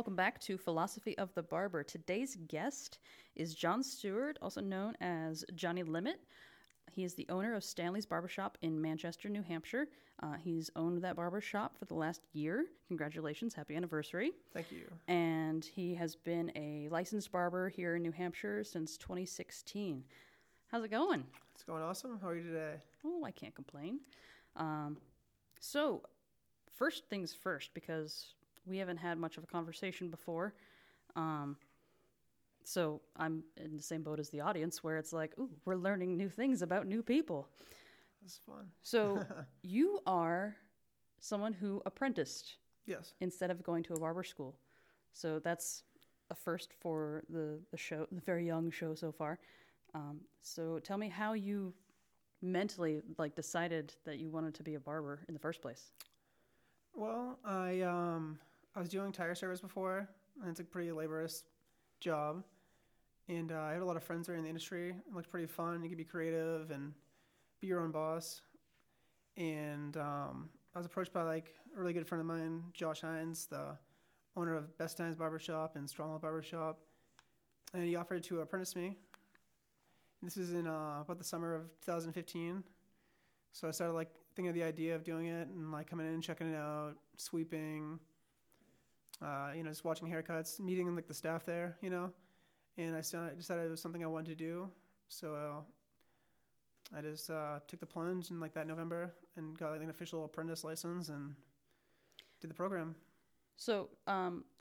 Welcome back to Philosophy of the Barber. Today's guest is John Stewart, also known as Johnny Limit. He is the owner of Stanley's Barbershop in Manchester, New Hampshire. He's owned that barbershop for the last year. Congratulations. Happy anniversary. Thank you. And he has been a licensed barber here in New Hampshire since 2016. How's it going? It's going awesome. How are you today? Oh, I can't complain. So first things first, because we haven't had much of a conversation before. So I'm in the same boat as the audience where it's like, ooh, we're learning new things about new people. That's fun. So you are someone who apprenticed. Yes. Instead of going to a barber school. So that's a first for the show, the very young show so far. So tell me how you mentally decided that you wanted to be a barber in the first place. Well, I was doing tire service before, and it's a pretty laborious job. And I had a lot of friends that were in the industry. It looked pretty fun. You could be creative and be your own boss. And I was approached by a really good friend of mine, Josh Hines, the owner of Best Times Barbershop and Stronghold Barbershop. And he offered to apprentice me. And this is in about the summer of 2015. So I started thinking of the idea of doing it and coming in, checking it out, sweeping, just watching haircuts, meeting the staff there, and I decided it was something I wanted to do. So I just took the plunge in that November and got an official apprentice license and did the program. So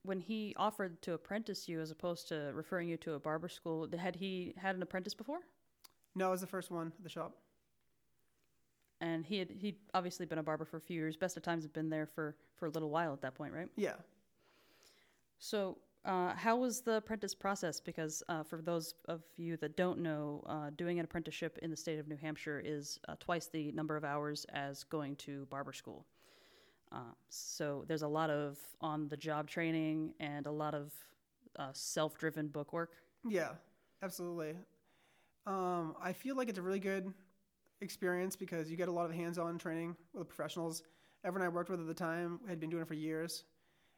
when he offered to apprentice you as opposed to referring you to a barber school, had he had an apprentice before? No, I was the first one at the shop. And he'd obviously been a barber for a few years. Best of Times had been there for a little while at that point, right? Yeah. So how was the apprentice process? Because for those of you that don't know, doing an apprenticeship in the state of New Hampshire is twice the number of hours as going to barber school. So there's a lot of on-the-job training and a lot of self-driven book work. Yeah, absolutely. I feel it's a really good experience because you get a lot of hands-on training with professionals. Everyone I worked with at the time had been doing it for years,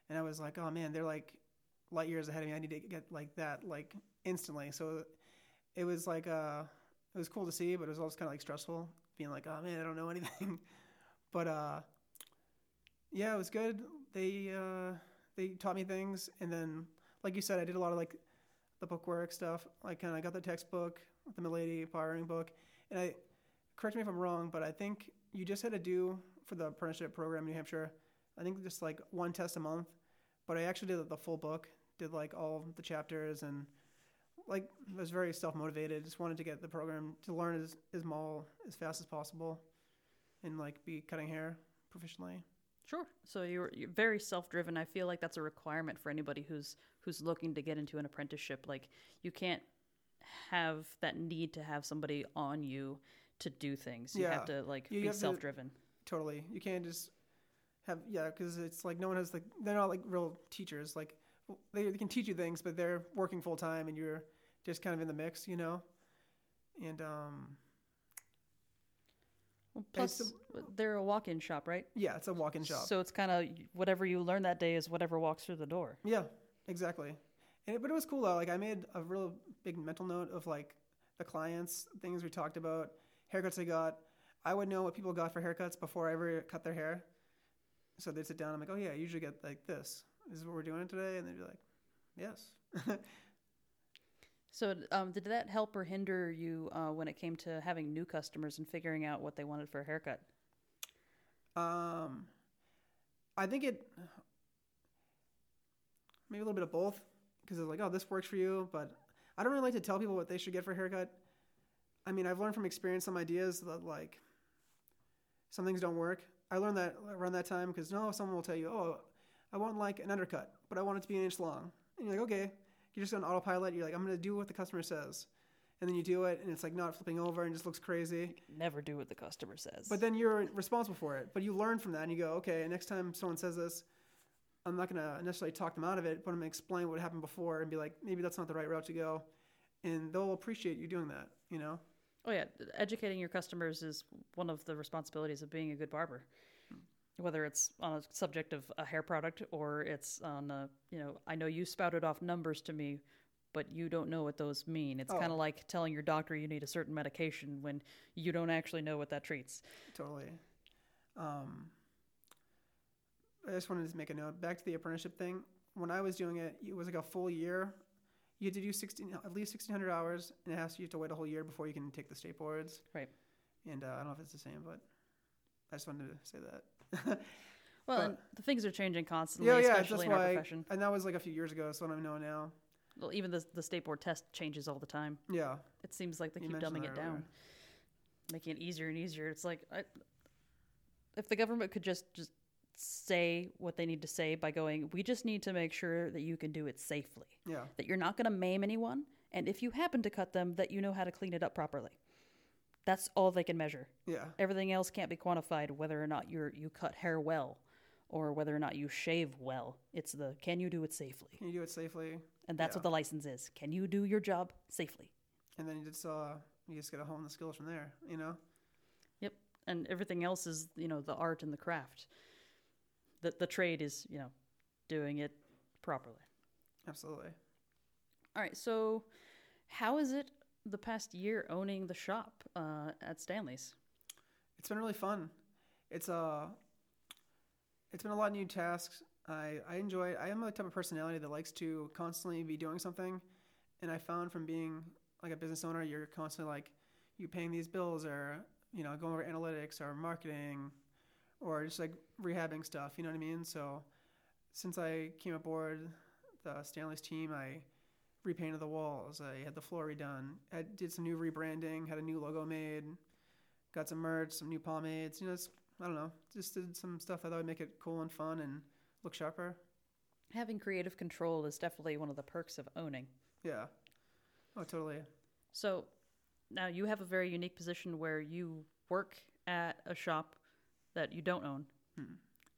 and I was like, oh man, they're light years ahead of me. I need to get that instantly. So it was it was cool to see, but it was also kind of stressful, being oh man, I don't know anything. But yeah, it was good. They taught me things, and then like you said, I did a lot of the bookwork stuff. I kind of got the textbook, the Milady powering book, and I. Correct me if I'm wrong, but I think you just had to do, for the apprenticeship program in New Hampshire, I think just one test a month. But I actually did the full book, did all the chapters, and was very self-motivated. Just wanted to get the program to learn as fast as possible and be cutting hair proficiently. Sure. So you're very self-driven. I feel that's a requirement for anybody who's looking to get into an apprenticeship. You can't have that need to have somebody on you to do things. You have to be self-driven. Totally. You can't just have, because it's no one has they're not real teachers. They can teach you things, but they're working full time and you're just kind of in the mix, And well, plus they're a walk-in shop, right? Yeah, it's a walk-in shop. So it's kind of whatever you learn that day is whatever walks through the door. Yeah, exactly. But it was cool though. I made a real big mental note of the clients, things we talked about. Haircuts they got. I would know what people got for haircuts before I ever cut their hair. So they'd sit down. I'm like, oh, yeah, I usually get this. This is what we're doing today. And they'd be like, yes. So did that help or hinder you when it came to having new customers and figuring out what they wanted for a haircut? I think it maybe a little bit of both because it's oh, this works for you. But I don't really like to tell people what they should get for a haircut. I mean, I've learned from experience some ideas that, some things don't work. I learned that around that time because, someone will tell you, oh, I want, an undercut, but I want it to be an inch long. And you're okay. You're just on autopilot. You're I'm going to do what the customer says. And then you do it, and it's, not flipping over and just looks crazy. You never do what the customer says. But then you're responsible for it. But you learn from that, and you go, okay, next time someone says this, I'm not going to necessarily talk them out of it, but I'm going to explain what happened before and be maybe that's not the right route to go. And they'll appreciate you doing that, Oh, yeah. Educating your customers is one of the responsibilities of being a good barber. whether it's on a subject of a hair product or it's on a, you know, I know you spouted off numbers to me, but you don't know what those mean. It's kind of like telling your doctor you need a certain medication when you don't actually know what that treats. Totally. I just wanted to make a note. Back to the apprenticeship thing. When I was doing it, it was like a full year. You had to do at least 1,600 hours, and you have to wait a whole year before you can take the state boards. Right. And I don't know if it's the same, but I just wanted to say that. Well, the things are changing constantly, especially in our profession. And that was like a few years ago, so I don't know now. Well, even the state board test changes all the time. Yeah. It seems like they keep dumbing it down, making it easier and easier. It's like if the government could just say what they need to say by going, we just need to make sure that you can do it safely. Yeah. That you're not going to maim anyone. And if you happen to cut them, that you know how to clean it up properly. That's all they can measure. Yeah. Everything else can't be quantified, whether or not you cut hair well or whether or not you shave well. It's the, can you do it safely? Can you do it safely? And that's what the license is. Can you do your job safely? And then you just gotta hone the skills from there, you know? Yep. And everything else is, you know, the art and the craft. The trade is, you know, doing it properly. Absolutely. All right. So how is it the past year owning the shop at Stanley's? It's been really fun. It's been a lot of new tasks. I enjoy it. I am a type of personality that likes to constantly be doing something. And I found from being like a business owner, you're constantly like, you paying these bills or, you know, going over analytics or marketing, or just like rehabbing stuff, you know what I mean? So since I came aboard the Stanley's team, I repainted the walls, I had the floor redone, I did some new rebranding, had a new logo made, got some merch, some new pomades, you know, I don't know, just did some stuff I thought would make it cool and fun and look sharper. Having creative control is definitely one of the perks of owning. Yeah. Oh, totally. So now you have a very unique position where you work at a shop that you don't own,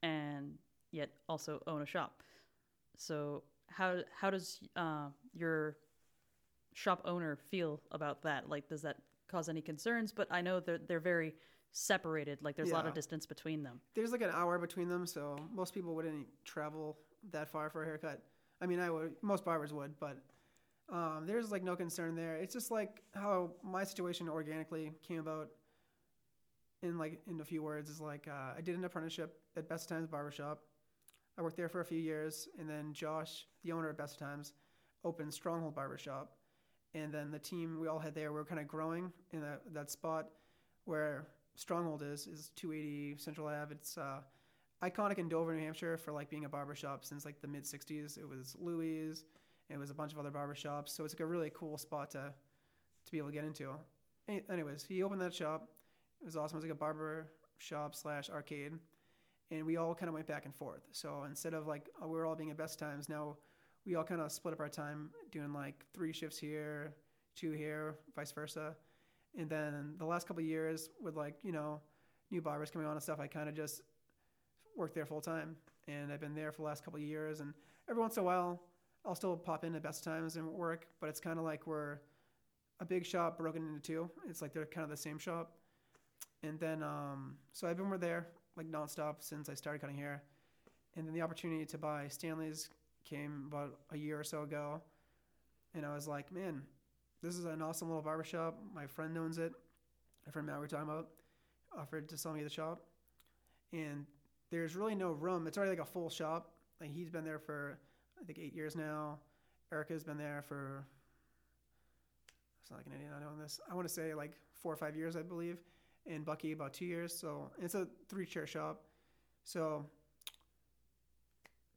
and yet also own a shop. So how does your shop owner feel about that? Like, does that cause any concerns? But I know they're very separated. Like, there's a lot of distance between them. There's like an hour between them, so most people wouldn't travel that far for a haircut. I mean, I would. Most barbers would, but there's like no concern there. It's just like how my situation organically came about. In a few words, is like I did an apprenticeship at Best Times Barbershop. I worked there for a few years, and then Josh, the owner of Best Times, opened Stronghold Barbershop, and then the team we all had there, we were kind of growing in that spot where Stronghold is 280 Central Ave. It's iconic in Dover, New Hampshire for like being a barbershop since like the mid '60s. It was Louie's, and it was a bunch of other barbershops, so it's like a really cool spot to be able to get into. Anyways, he opened that shop. It was awesome. It was like a barber shop / arcade. And we all kind of went back and forth. So instead of like, we were all being at Best Times, now we all kind of split up our time doing like 3 shifts here, 2 here, vice versa. And then the last couple of years with like, you know, new barbers coming on and stuff, I kind of just worked there full time. And I've been there for the last couple of years. And every once in a while, I'll still pop in at Best Times and work. But it's kind of like we're a big shop broken into 2. It's like they're kind of the same shop. And then, so I've been there like nonstop since I started cutting hair. And then the opportunity to buy Stanley's came about a year or so ago. And I was like, man, this is an awesome little barbershop. My friend owns it. My friend Matt, we were talking about, offered to sell me the shop. And there's really no room. It's already like a full shop. Like he's been there for, I think, 8 years now. Erica's been there for, it's not like an idiot not knowing this. I want to say like 4 or 5 years, I believe. And Bucky about 2 years. So it's a 3-chair shop. So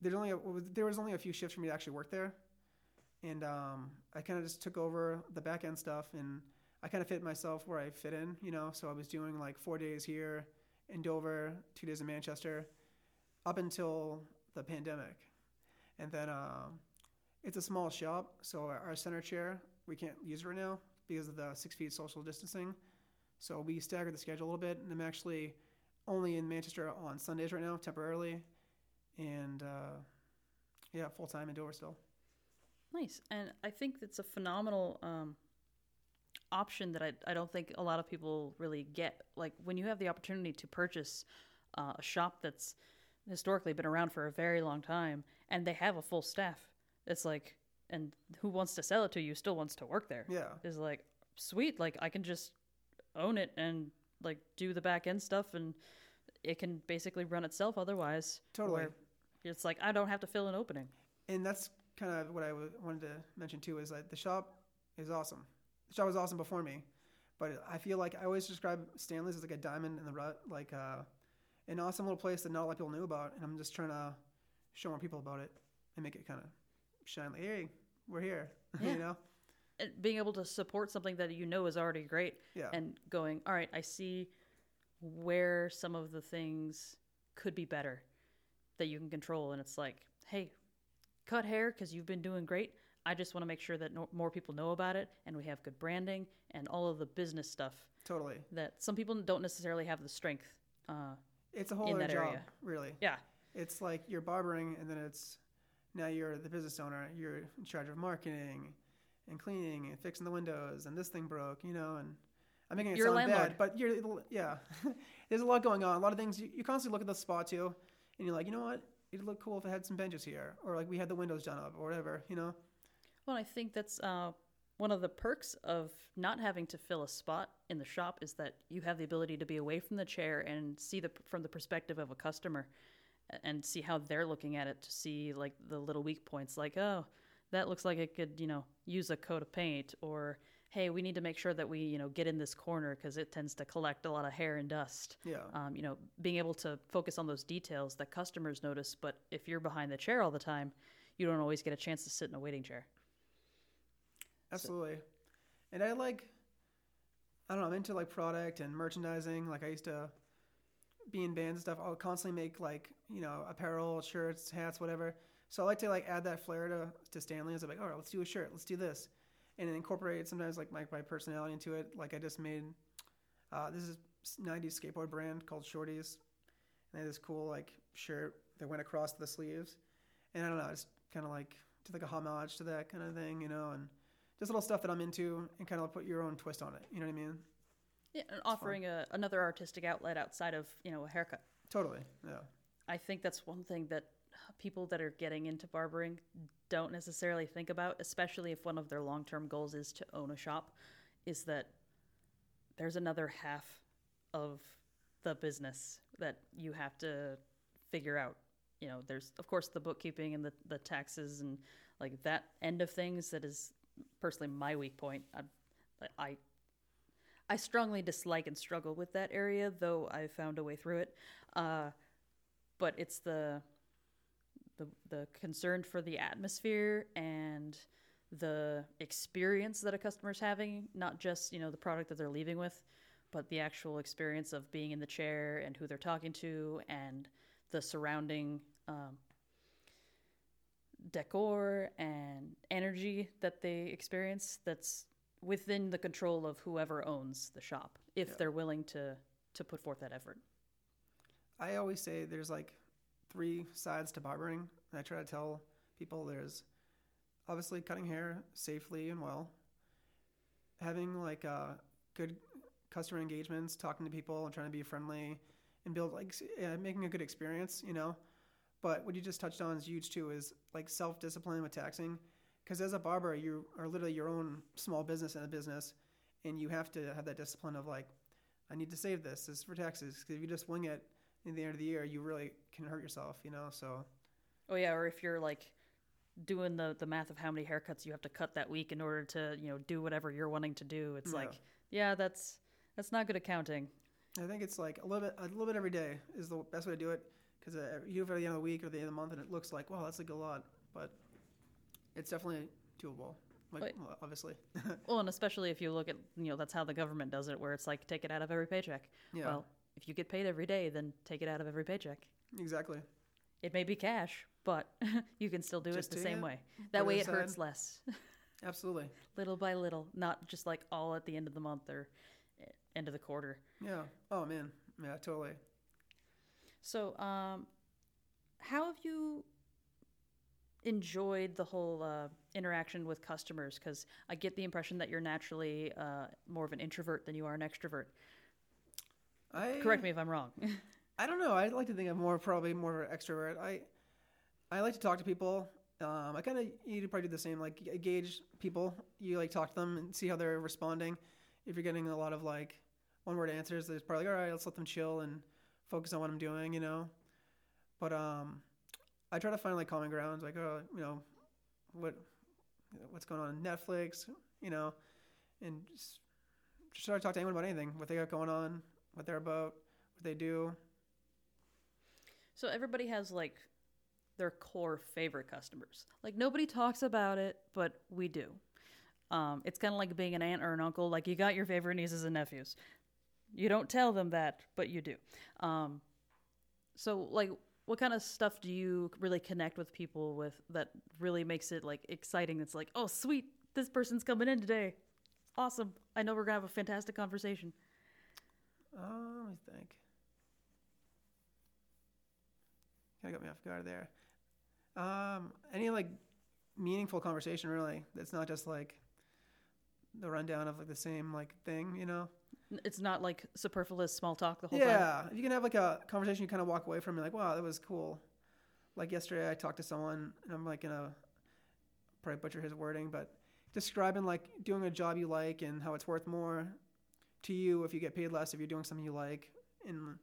there was only a few shifts for me to actually work there. And I kind of just took over the back end stuff, and I kind of fit myself where I fit in, you know. So I was doing like 4 days here in Dover, 2 days in Manchester, up until the pandemic. And then it's a small shop. So our center chair, we can't use it right now because of the 6 feet social distancing. So we staggered the schedule a little bit, and I'm actually only in Manchester on Sundays right now, temporarily, and full-time in Dover still. Nice, and I think it's a phenomenal option that I don't think a lot of people really get. Like, when you have the opportunity to purchase a shop that's historically been around for a very long time, and they have a full staff. It's like, and who wants to sell it to you still wants to work there. Yeah. It's like, sweet, like I can just own it and like do the back end stuff, and it can basically run itself otherwise. Totally. It's like, I don't have to fill an opening. And that's kind of what I wanted to mention too, is like the shop is awesome. The shop was awesome before me, but I feel like I always describe Stanley's as like a diamond in the rut, like an awesome little place that not a lot of people knew about. And I'm just trying to show more people about it and make it kind of shine. Like, hey, we're here, yeah. You know? And being able to support something that you know is already great, yeah. And going, all right, I see where some of the things could be better that you can control. And it's like, hey, cut hair because you've been doing great. I just want to make sure that more people know about it, and we have good branding and all of the business stuff. Totally. That some people don't necessarily have the strength. It's a whole other job, area. Really. Yeah. It's like you're barbering, and then it's now you're the business owner. You're in charge of marketing and cleaning and fixing the windows, and this thing broke, you know, and I'm making it sound bad, but yeah, there's a lot going on. A lot of things. You constantly look at the spot too, and you're like, you know what? It'd look cool if it had some benches here, or like we had the windows done up or whatever, you know? Well, I think that's one of the perks of not having to fill a spot in the shop is that you have the ability to be away from the chair and see from the perspective of a customer and see how they're looking at it, to see like the little weak points, like, oh, that looks like it could, you know, use a coat of paint, or hey, we need to make sure that we, you know, get in this corner because it tends to collect a lot of hair and dust. Yeah. You know, being able to focus on those details that customers notice. But if you're behind the chair all the time, you don't always get a chance to sit in a waiting chair. Absolutely. So. And I'm into like product and merchandising. Like I used to be in bands and stuff. I'll constantly make like, you know, apparel, shirts, hats, whatever. So I like to like add that flair to Stanley's. I'm like, all right, let's do a shirt. Let's do this. And incorporate sometimes like my personality into it. Like I just made, this is 90s skateboard brand called Shorties. And they had this cool like shirt that went across the sleeves. And I don't know, it's kind of like, did like a homage to that kind of thing, you know, and just little stuff that I'm into and kind of put your own twist on it. You know what I mean? Yeah, and it's offering another artistic outlet outside of, you know, a haircut. Totally, yeah. I think that's one thing that people that are getting into barbering don't necessarily think about, especially if one of their long-term goals is to own a shop, is that there's another half of the business that you have to figure out. You know, there's, of course, the bookkeeping and the taxes and, like, that end of things that is personally my weak point. I strongly dislike and struggle with that area, though I found a way through it. But it's the concern for the atmosphere and the experience that a customer's having, not just, you know, the product that they're leaving with, but the actual experience of being in the chair and who they're talking to and the surrounding decor and energy that they experience that's within the control of whoever owns the shop, if they're willing to put forth that effort. I always say there's like 3 sides to barbering, and I try to tell people there's obviously cutting hair safely and well, having like good customer engagements, talking to people and trying to be friendly and build like making a good experience, you know. But what you just touched on is huge too, is like self-discipline with taxing, because as a barber you are literally your own small business in a business, and you have to have that discipline of like, I need to save this for taxes, because if you just wing it at the end of the year, you really can hurt yourself, you know, so. Oh, yeah, or if you're, like, doing the math of how many haircuts you have to cut that week in order to, you know, do whatever you're wanting to do, it's like, yeah, that's not good accounting. I think it's, like, a little bit every day is the best way to do it, because you do it at the end of the week or the end of the month, and it looks like, wow, that's, like, a lot, but it's definitely doable, like, obviously. Well, and especially if you look at, you know, that's how the government does it, where it's, like, take it out of every paycheck. Yeah. Well, if you get paid every day, then take it out of every paycheck. Exactly. It may be cash, but you can still do it the same way. That way it hurts less. Absolutely. Little by little, not just like all at the end of the month or end of the quarter. Yeah. Oh, man. Yeah, totally. So how have you enjoyed the whole interaction with customers? Because I get the impression that you're naturally more of an introvert than you are an extrovert. Correct me if I'm wrong. I don't know. I'd like to think I'm probably more extrovert. I like to talk to people. I kind of, you probably do the same, like gauge people. You like talk to them and see how they're responding. If you're getting a lot of like one-word answers, it's probably like, all right, let's let them chill and focus on what I'm doing, you know? But I try to find like common grounds, like, oh, you know, what's going on Netflix, you know, and just try to talk to anyone about anything, what they got going on, what they're about, what they do. So everybody has like their core favorite customers. Like nobody talks about it, but we do. It's kind of like being an aunt or an uncle. Like you got your favorite nieces and nephews. You don't tell them that, but you do. So like what kind of stuff do you really connect with people with that really makes it like exciting? It's like, oh, sweet, this person's coming in today. Awesome. I know we're going to have a fantastic conversation. Let me think. Kind of got me off guard there. Any like meaningful conversation really. It's not just like the rundown of like the same like thing, you know? It's not like superfluous small talk the whole time. Yeah. If you can have like a conversation you kind of walk away from and like, wow, that was cool. Like yesterday I talked to someone and I'm like gonna probably butcher his wording, but describing like doing a job you like and how it's worth more to you if you get paid less if you're doing something you like, and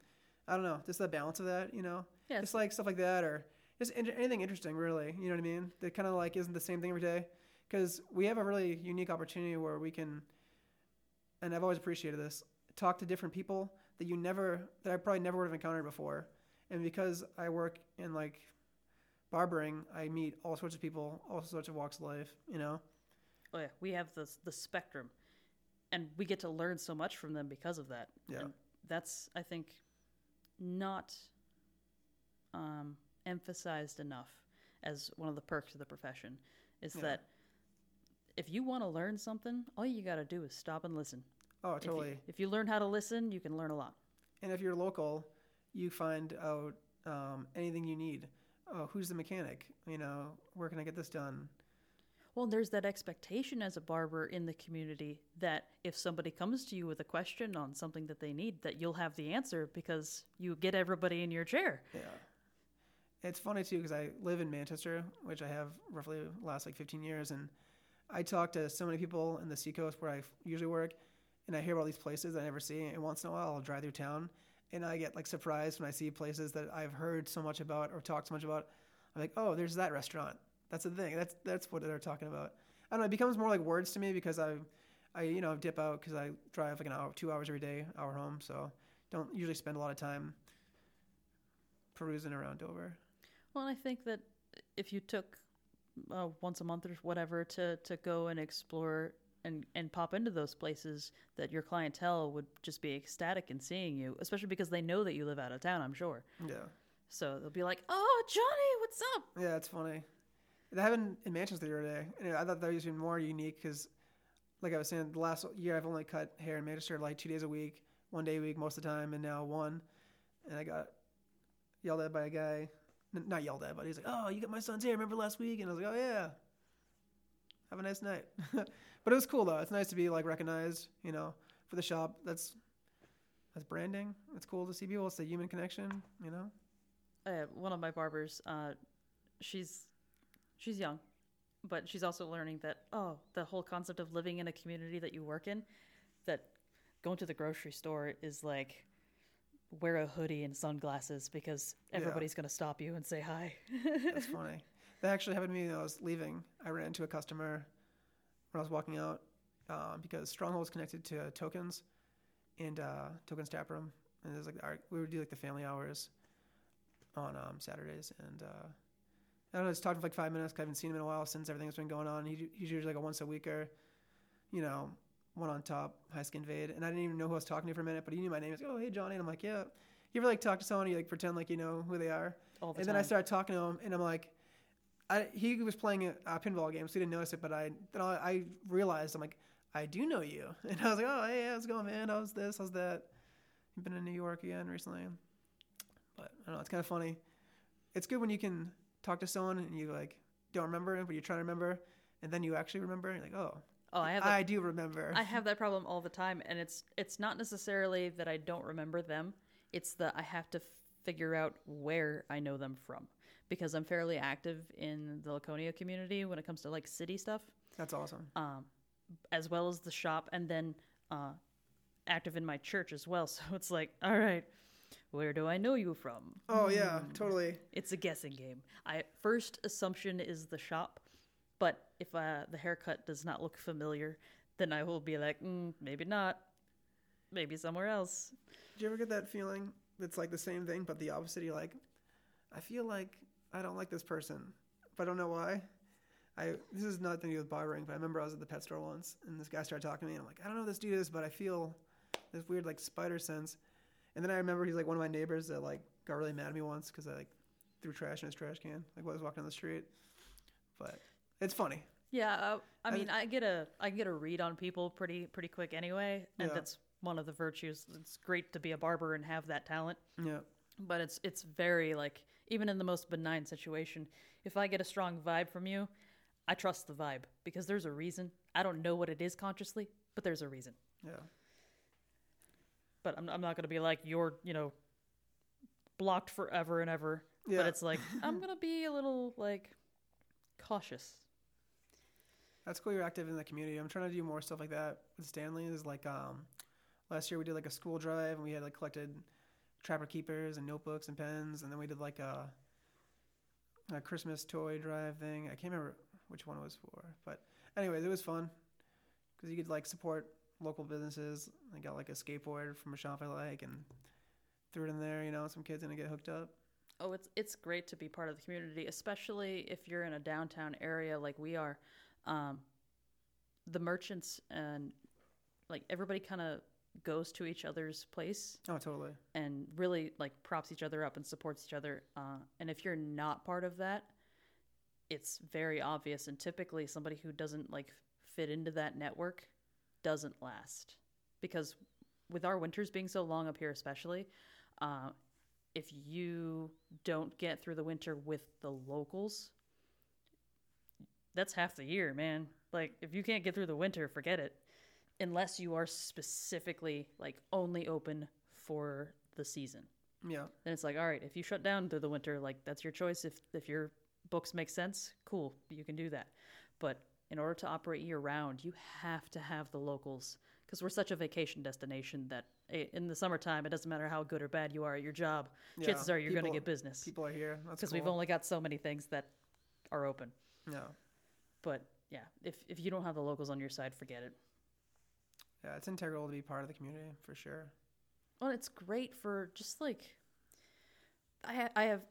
I don't know, just the balance of that, you know? Yeah. Just like stuff like that, or just anything interesting really, you know what I mean? That kind of like isn't the same thing every day, because we have a really unique opportunity where we can, and I've always appreciated this, talk to different people that I probably never would have encountered before. And because I work in like barbering, I meet all sorts of people, all sorts of walks of life, you know? Oh yeah, we have the spectrum, and we get to learn so much from them because of that. Yeah. And that's, I think, not emphasized enough as one of the perks of the profession is that if you want to learn something, all you got to do is stop and listen. Oh, totally. If you learn how to listen, you can learn a lot. And if you're local, you find out anything you need. Oh, who's the mechanic? You know, where can I get this done? Well, there's that expectation as a barber in the community that if somebody comes to you with a question on something that they need, that you'll have the answer because you get everybody in your chair. Yeah. It's funny, too, because I live in Manchester, which I have roughly last, like, 15 years, and I talk to so many people in the seacoast where I usually work, and I hear about these places I never see, and once in a while I'll drive through town, and I get, like, surprised when I see places that I've heard so much about or talked so much about. I'm like, oh, there's that restaurant. That's the thing. That's what they're talking about. I don't know. It becomes more like words to me because I you know, dip out because I drive like an hour, 2 hours every day, hour home, so don't usually spend a lot of time perusing around Dover. Well, I think that if you took once a month or whatever to go and explore and pop into those places, that your clientele would just be ecstatic in seeing you, especially because they know that you live out of town, I'm sure. Yeah. So they'll be like, oh, Johnny, what's up? Yeah, it's funny. That happened in Manchester the other day. Anyway, I thought that was even more unique because, like I was saying, the last year I've only cut hair in Manchester like 2 days a week, 1 day a week most of the time, and now one. And I got yelled at by a guy. Not yelled at, but he's like, oh, you got my son's hair, remember last week? And I was like, oh, yeah. Have a nice night. But it was cool, though. It's nice to be, like, recognized, you know, for the shop. That's branding. It's cool to see people. It's a human connection, you know. One of my barbers, she's young, but she's also learning that, oh, the whole concept of living in a community that you work in, that going to the grocery store is like, wear a hoodie and sunglasses because everybody's going to stop you and say hi. That's funny. That actually happened to me when I was leaving. I ran into a customer when I was walking out because Stronghold's connected to Tokens and Tokens Taproom. And it was like, all right, we would do like the family hours on Saturdays. And I don't know, I just talked for like 5 minutes because I haven't seen him in a while since everything's been going on. He's usually like a once a weeker, you know, one on top, high skin fade, and I didn't even know who I was talking to for a minute, but he knew my name. He's like, oh, hey, Johnny, and I'm like, yeah. You ever, like, talk to someone, and you, like, pretend like you know who they are? All the time. Then I started talking to him, and I'm like, he was playing a pinball game, so he didn't notice it, but I realized, I'm like, I do know you. And I was like, oh, hey, how's it going, man? How's this? How's that? You've been in New York again recently. But, I don't know, it's kind of funny. It's good when you can talk to someone, and you, like, don't remember it, but you're trying to remember, and then you actually remember, and you're like, oh. Oh, I do remember. I have that problem all the time, and it's not necessarily that I don't remember them. It's that I have to figure out where I know them from, because I'm fairly active in the Laconia community when it comes to like city stuff. That's awesome. As well as the shop, and then active in my church as well. So it's like, all right, where do I know you from? Oh, yeah, totally. It's a guessing game. First assumption is the shop, but if the haircut does not look familiar, then I will be like, maybe not. Maybe somewhere else. Did you ever get that feeling that's like the same thing, but the opposite? You're like, I feel like I don't like this person, but I don't know why. This is nothing to do with barbering, but I remember I was at the pet store once, and this guy started talking to me, and I'm like, I don't know if this dude is, but I feel this weird, like, spider sense. And then I remember he's, like, one of my neighbors that, like, got really mad at me once because I, like, threw trash in his trash can, like, while I was walking down the street. But it's funny. Yeah, I get a read on people pretty quick anyway, and yeah. That's one of the virtues. It's great to be a barber and have that talent. Yeah. But it's very, like, even in the most benign situation, if I get a strong vibe from you, I trust the vibe because there's a reason. I don't know what it is consciously, but there's a reason. Yeah. But I'm not going to be like, you're, blocked forever and ever. Yeah. But it's like, I'm going to be a little, like, cautious. That's cool. You're active in the community. I'm trying to do more stuff like that with Stanley's. Like, last year we did, like, a school drive, and we had, like, collected trapper keepers and notebooks and pens. And then we did, like, a Christmas toy drive thing. I can't remember which one it was for, but anyways, it was fun because you could like support local businesses. I got like a skateboard from a shop I like and threw it in there. Some kids gonna get hooked up. Oh, it's great to be part of the community, especially if you're in a downtown area like we are. The merchants and like everybody kind of goes to each other's place. Oh, totally. And really like props each other up and supports each other. And if you're not part of that, it's very obvious, and typically somebody who doesn't like fit into that network doesn't last, because with our winters being so long up here, especially, if you don't get through the winter with the locals, that's half the year, man. Like if you can't get through the winter, forget it, unless you are specifically like only open for the season. Yeah. Then it's like, all right, if you shut down through the winter, like that's your choice. If you're books make sense, cool, you can do that. But in order to operate year-round, you have to have the locals, because we're such a vacation destination that in the summertime, it doesn't matter how good or bad you are at your job, yeah, chances are you're going to get business. People are here. Because cool. We've only got so many things that are open. No. But, yeah, if you don't have the locals on your side, forget it. Yeah, it's integral to be part of the community, for sure. Well, it's great for just, like,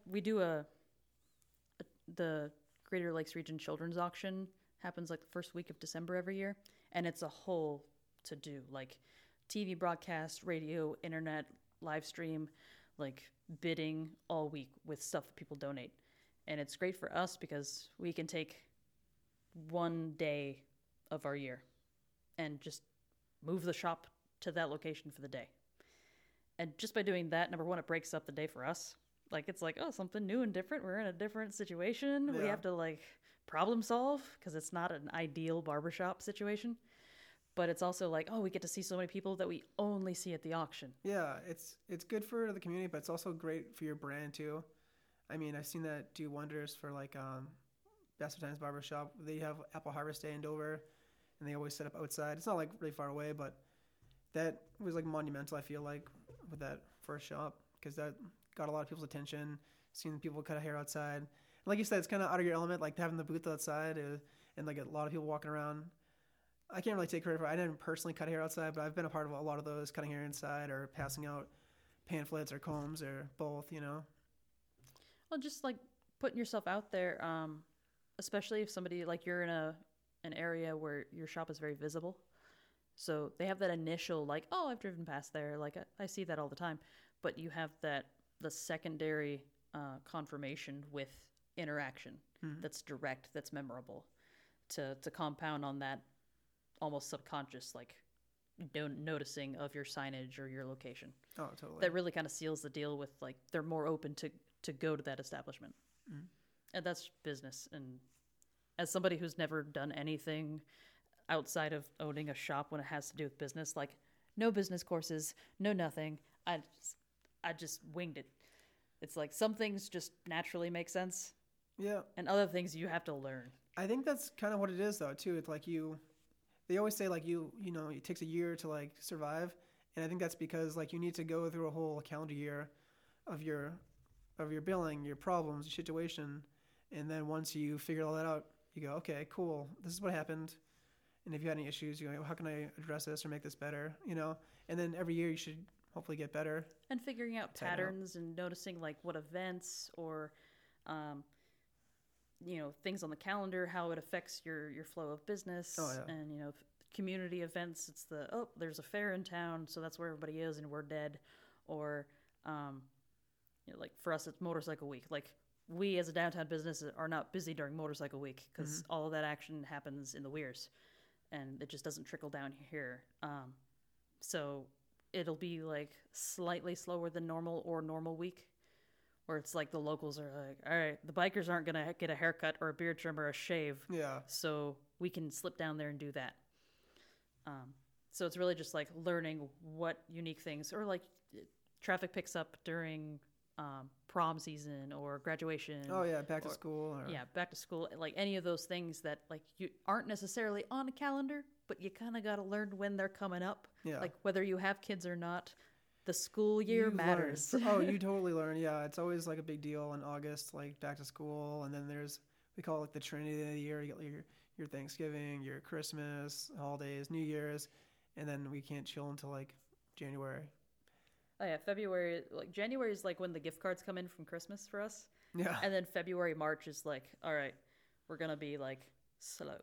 we do the Greater Lakes Region Children's Auction happens like the first week of December every year, and it's a whole to do, like TV broadcast, radio, internet, live stream, like bidding all week with stuff that people donate. And it's great for us because we can take one day of our year and just move the shop to that location for the day. And just by doing that, number one, it breaks up the day for us. Like, it's like, oh, something new and different. We're in a different situation. Yeah. We have to, like, problem solve because it's not an ideal barbershop situation. But it's also like, oh, we get to see so many people that we only see at the auction. Yeah, it's good for the community, but it's also great for your brand, too. I mean, I've seen that do wonders for, like, Best Times Barbershop. They have Apple Harvest Day in Dover, and they always set up outside. It's not, like, really far away, but that was, like, monumental, I feel like, with that first shop because that – got a lot of people's attention, seeing people cut hair outside. And like you said, it's kind of out of your element, like having the booth outside and like a lot of people walking around. I can't really take credit for it. I didn't personally cut hair outside, but I've been a part of a lot of those, cutting hair inside or passing out pamphlets or combs or both, Well, just like putting yourself out there, especially if somebody, like you're in an area where your shop is very visible. So they have that initial like, oh, I've driven past there. Like I see that all the time, but you have that the secondary confirmation with interaction that's direct, that's memorable, to compound on that almost subconscious like noticing of your signage or your location. Oh, totally. That really kind of seals the deal with like they're more open to go to that establishment. Mm-hmm. And that's business. And as somebody who's never done anything outside of owning a shop when it has to do with business, like no business courses, no nothing, I just winged it. It's like some things just naturally make sense. Yeah. And other things you have to learn. I think that's kind of what it is, though, too. It's like you, they always say, like, you know, it takes a year to, like, survive. And I think that's because, like, you need to go through a whole calendar year of your billing, your problems, your situation. And then once you figure all that out, you go, okay, cool, this is what happened. And if you had any issues, you go, how can I address this or make this better? You know? And then every year you should hopefully get better. And figuring out patterns and noticing, like, what events or, you know, things on the calendar, how it affects your flow of business. Oh, yeah. And, you know, community events, it's the, oh, there's a fair in town, so that's where everybody is and we're dead. Or, you know, like for us, it's motorcycle week. Like we as a downtown business are not busy during motorcycle week because all of that action happens in the Weirs and it just doesn't trickle down here. So it'll be like slightly slower than normal or normal week. Where it's like the locals are like, all right, the bikers aren't going to get a haircut or a beard trim or a shave. Yeah. So we can slip down there and do that. So it's really just like learning what unique things, or like traffic picks up during prom season or graduation. Oh, yeah, back to school. Or... Yeah, back to school. Like any of those things that like you aren't necessarily on a calendar, but you kind of got to learn when they're coming up. Yeah. Like whether you have kids or not. The school year matters. Oh, you totally learn. Yeah, it's always like a big deal in August, like back to school. And then there's, we call it like the Trinity of the year. You get your Thanksgiving, your Christmas, holidays, New Year's. And then we can't chill until like January. Oh, yeah, February. Like January is like when the gift cards come in from Christmas for us. Yeah. And then February, March is like, all right, we're going to be like slow.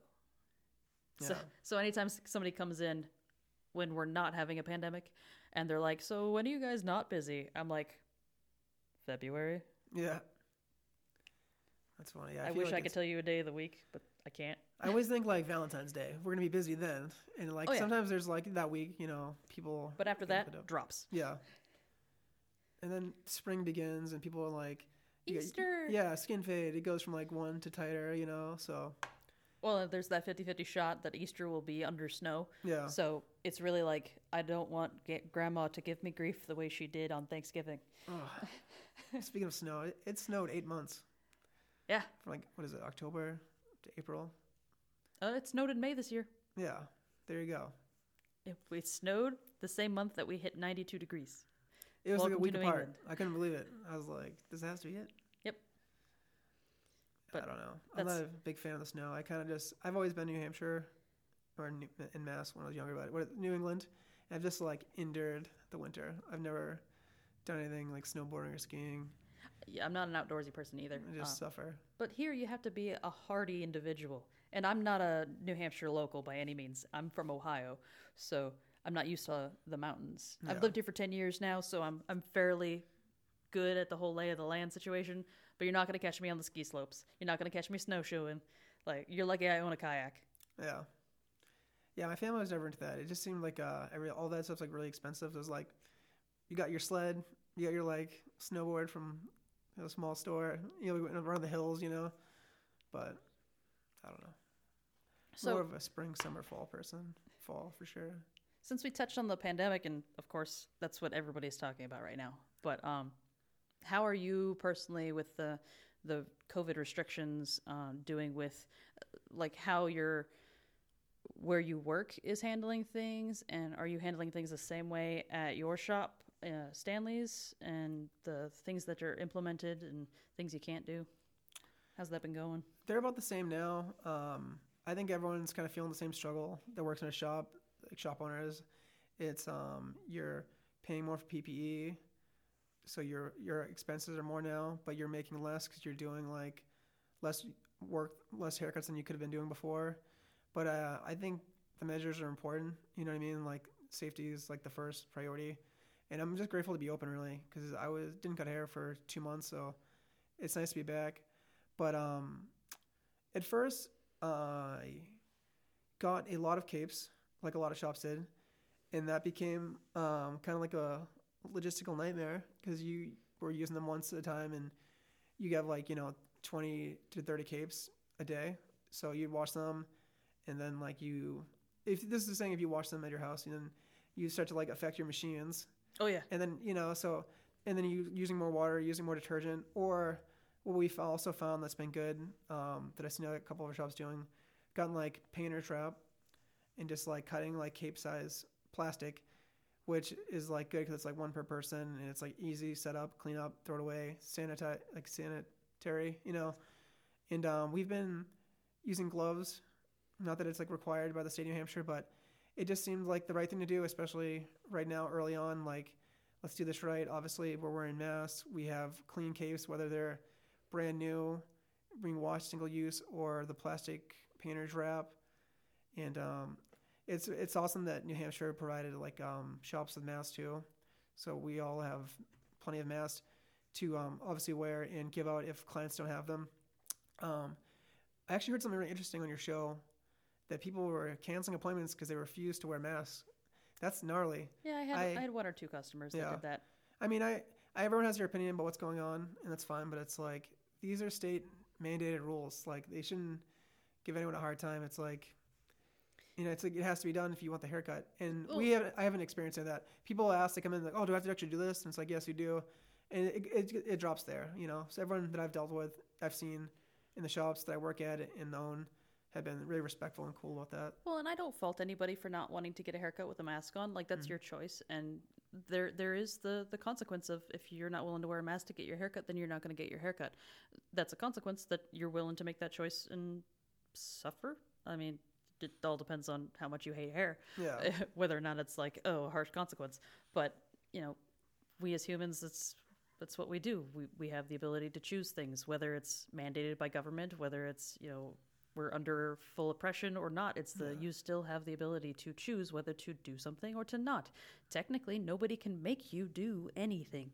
Yeah. So anytime somebody comes in when we're not having a pandemic, and they're like, so when are you guys not busy? I'm like, February. Yeah. That's funny. Yeah, I wish like I could tell you a day of the week, but I can't. I always think like Valentine's Day. We're going to be busy then. And like sometimes there's like that week, you know, people. But after that, drops. Yeah. And then spring begins and people are like. Easter. Yeah, skin fade. It goes from like one to tighter, you know, so. Well, there's that 50-50 shot that Easter will be under snow. Yeah. So it's really like, I don't want Grandma to give me grief the way she did on Thanksgiving. Speaking of snow, it snowed 8 months. Yeah. From like, what is it, October to April? It snowed in May this year. Yeah. There you go. It snowed the same month that we hit 92 degrees. It was like a week apart. England. I couldn't believe it. I was like, this has to be it. But I don't know. I'm not a big fan of the snow. I kind of just, I've always been in New Hampshire or in Mass when I was younger, but New England. And I've just like endured the winter. I've never done anything like snowboarding or skiing. Yeah, I'm not an outdoorsy person either. I just suffer. But here you have to be a hardy individual. And I'm not a New Hampshire local by any means. I'm from Ohio. So I'm not used to the mountains. Yeah. I've lived here for 10 years now. So I'm fairly good at the whole lay of the land situation. But you're not going to catch me on the ski slopes. You're not going to catch me snowshoeing. Like, you're lucky I own a kayak. Yeah. Yeah, my family was never into that. It just seemed like all that stuff's, like, really expensive. It was, like, you got your sled. You got your, like, snowboard from a small store. You know, we went around the hills, you know. But I don't know. So, more of a spring, summer, fall person. Fall, for sure. Since we touched on the pandemic, and, of course, that's what everybody's talking about right now. But, how are you personally with the COVID restrictions doing with like how where you work is handling things, and are you handling things the same way at your shop, Stanley's, and the things that are implemented and things you can't do? How's that been going? They're about the same now. I think everyone's kind of feeling the same struggle that works in a shop, like shop owners. It's you're paying more for PPE. So your expenses are more now, but you're making less because you're doing like less work, less haircuts than you could have been doing before. But I think the measures are important. You know what I mean? Like safety is like the first priority. And I'm just grateful to be open really because I didn't cut hair for 2 months. So it's nice to be back. But at first I got a lot of capes, like a lot of shops did. And that became kind of like a logistical nightmare because you were using them once at a time and you have like, you know, 20 to 30 capes a day. So you'd wash them and then like if you wash them at your house, and then you start to like affect your machines. Oh yeah. And then, you know, so and then you using more water, using more detergent, or what we've also found that's been good, that I've seen a couple of shops doing, gotten like painter trap and just like cutting like cape size plastic, which is like good because it's like one per person and it's like easy set up, clean up, throw it away, sanitary, you know. And we've been using gloves, not that it's like required by the state of New Hampshire, but it just seemed like the right thing to do, especially right now early on. Like, let's do this right. Obviously, we're wearing masks. We have clean capes, whether they're brand new, being washed single use, or the plastic painter's wrap. And it's awesome that New Hampshire provided like shops with masks too, so we all have plenty of masks to obviously wear and give out if clients don't have them. I actually heard something really interesting on your show, that people were canceling appointments because they refused to wear masks. That's gnarly. Yeah, I had one or two customers that did that. I mean, everyone has their opinion about what's going on, and that's fine, but it's like, these are state-mandated rules. Like, they shouldn't give anyone a hard time. It's like, you know, it's like it has to be done if you want the haircut. And I haven't experienced any of that. People ask, they come in, like, oh, do I have to actually do this? And it's like, yes, you do. And it drops there, you know. So everyone that I've dealt with, I've seen in the shops that I work at and own, have been really respectful and cool about that. Well, and I don't fault anybody for not wanting to get a haircut with a mask on. Like, that's your choice. And there is the consequence of, if you're not willing to wear a mask to get your haircut, then you're not going to get your haircut. That's a consequence that you're willing to make that choice and suffer. I mean, it all depends on how much you hate hair. Yeah. Whether or not it's like, oh, a harsh consequence. But, you know, we as humans, that's what we do. We have the ability to choose things, whether it's mandated by government, whether it's, you know, we're under full oppression or not. It's you still have the ability to choose whether to do something or to not. Technically, nobody can make you do anything.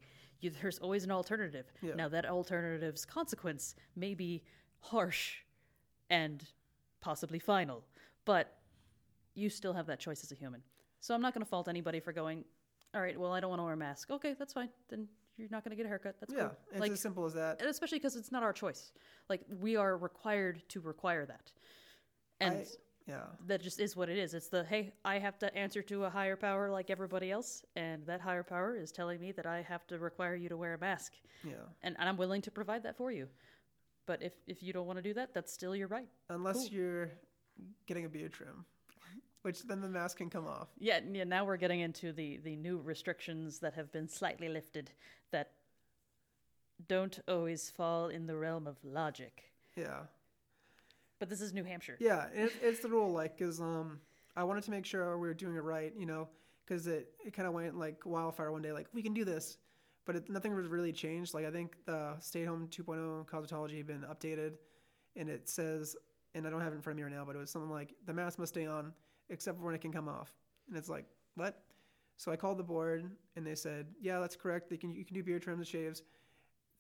There's always an alternative. Yeah. Now, that alternative's consequence may be harsh and possibly final, but you still have that choice as a human. So I'm not going to fault anybody for going, all right, well, I don't want to wear a mask. Okay, that's fine. Then you're not going to get a haircut. That's cool. It's like, as simple as that. And especially because it's not our choice. Like, we are required to require that. And that just is what it is. It's the, hey, I have to answer to a higher power like everybody else, and that higher power is telling me that I have to require you to wear a mask. Yeah. And I'm willing to provide that for you. But if you don't want to do that, that's still your right. Unless you're getting a beard trim, which then the mask can come off. Yeah, now we're getting into the new restrictions that have been slightly lifted that don't always fall in the realm of logic. Yeah. But this is New Hampshire. Yeah, it's the rule, like, because I wanted to make sure we were doing it right, you know, because it kind of went like wildfire one day, like, we can do this, but nothing was really changed. Like, I think the stay-at-home 2.0 cosmetology had been updated, and it says, and I don't have it in front of me right now, but it was something like, the mask must stay on, except for when it can come off. And it's like, what? So I called the board, and they said, yeah, that's correct. You can do beard trims and shaves.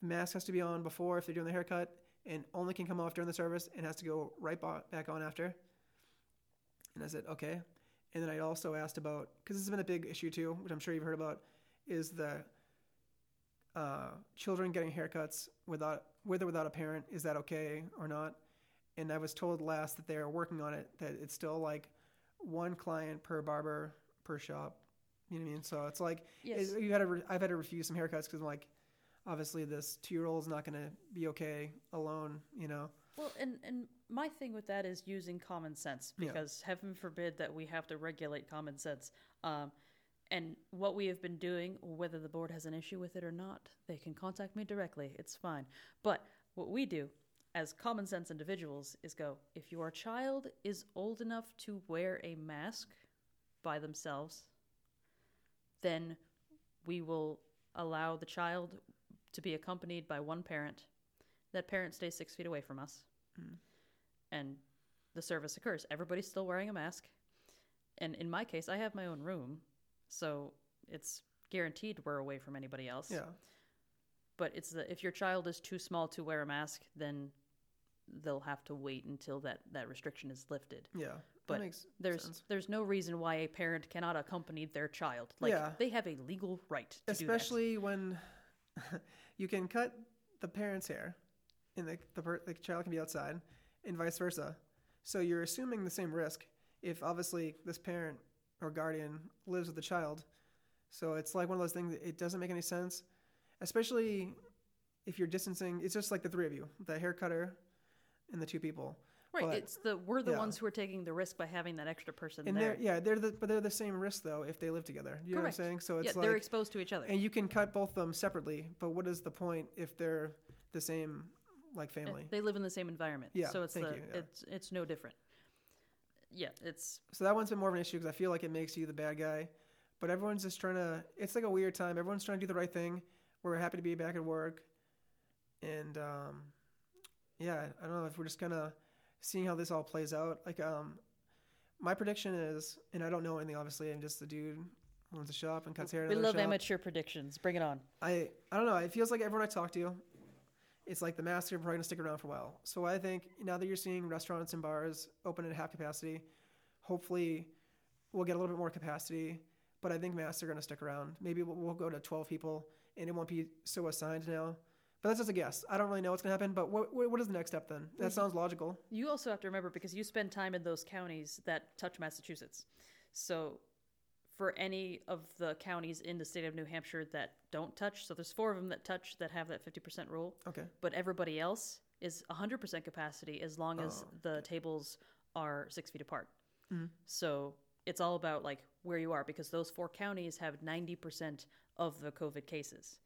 The mask has to be on before if they're doing the haircut, and only can come off during the service, and has to go right back on after. And I said, okay. And then I also asked about, because this has been a big issue too, which I'm sure you've heard about, is the children getting haircuts with or without a parent. Is that okay or not? And I was told last that they are working on it, that it's still like one client per barber per shop, you know what I mean? So it's like, yes. I've had to refuse some haircuts because I'm like, obviously this 2-year-old is not going to be okay alone, you know? Well, and my thing with that is using common sense, because heaven forbid that we have to regulate common sense. And what we have been doing, whether the board has an issue with it or not, they can contact me directly. It's fine. But what we do as common sense individuals is go, if your child is old enough to wear a mask by themselves, then we will allow the child to be accompanied by one parent. That parent stays 6 feet away from us. And the service occurs. Everybody's still wearing a mask. And in my case, I have my own room, so it's guaranteed we're away from anybody else. Yeah. But it's if your child is too small to wear a mask, then they'll have to wait until that restriction is lifted. Yeah, but there's no reason why a parent cannot accompany their child. Like, they have a legal right to do that. Especially when you can cut the parent's hair and the child can be outside, and vice versa. So you're assuming the same risk if obviously this parent or guardian lives with the child. So it's like one of those things that it doesn't make any sense. especially if you're distancing. It's just like the three of you, the hair cutter and the two people. Right. But it's we're the ones who are taking the risk by having that extra person and there. Yeah, they're the same risk though if they live together. You know what I'm saying? So it's they're exposed to each other. And you can cut both of them separately, but what is the point if they're the same like family? They live in the same environment. Yeah. So it's no different. Yeah, it's so that one's been more of an issue because I feel like it makes you the bad guy. But everyone's just trying to – it's like a weird time. Everyone's trying to do the right thing. We're happy to be back at work. And, I don't know if we're just kind of seeing how this all plays out. Like, my prediction is – and I don't know anything, obviously. I'm just the dude who owns the shop and cuts hair in the shop. We love amateur predictions. Bring it on. I don't know. It feels like everyone I talk to, it's like the masks are probably going to stick around for a while. So I think now that you're seeing restaurants and bars open at half capacity, hopefully we'll get a little bit more capacity. But I think masks are going to stick around. Maybe we'll go to 12 people, and it won't be so assigned now. But that's just a guess. I don't really know what's going to happen, but what is the next step then? That sounds logical. You also have to remember, because you spend time in those counties that touch Massachusetts. So for any of the counties in the state of New Hampshire that don't touch, so there's four of them that touch that have that 50% rule. Okay. But everybody else is 100% capacity as long as the tables are 6 feet apart. Mm-hmm. So it's all about like where you are, because those four counties have 90% of the COVID cases.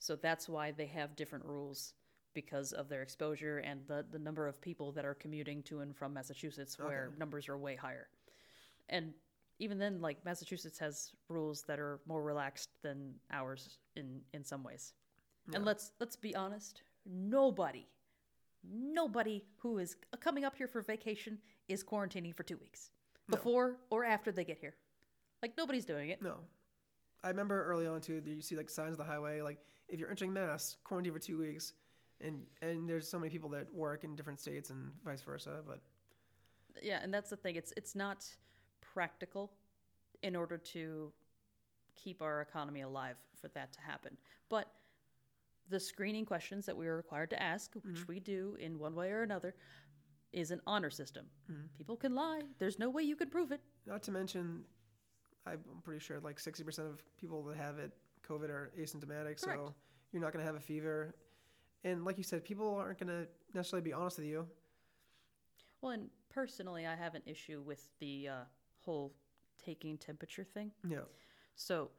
So that's why they have different rules, because of their exposure and the number of people that are commuting to and from Massachusetts, where numbers are way higher. And even then, like, Massachusetts has rules that are more relaxed than ours in some ways. Yeah. And let's be honest, nobody who is coming up here for vacation is quarantining for 2 weeks. Before or after they get here. Like, nobody's doing it. No. I remember early on, too, you see, like, signs on the highway. Like, if you're entering Mass, quarantine for 2 weeks. And there's so many people that work in different states and vice versa. But yeah, and that's the thing. It's not practical in order to keep our economy alive for that to happen. But the screening questions that we are required to ask, which we do in one way or another, is an honor system. People can lie. There's no way you can prove it. Not to mention, I'm pretty sure like 60% of people that have it, COVID, are asymptomatic. Correct. So you're not going to have a fever. And like you said, people aren't going to necessarily be honest with you. Well, and personally, I have an issue with the whole taking temperature thing. Yeah. So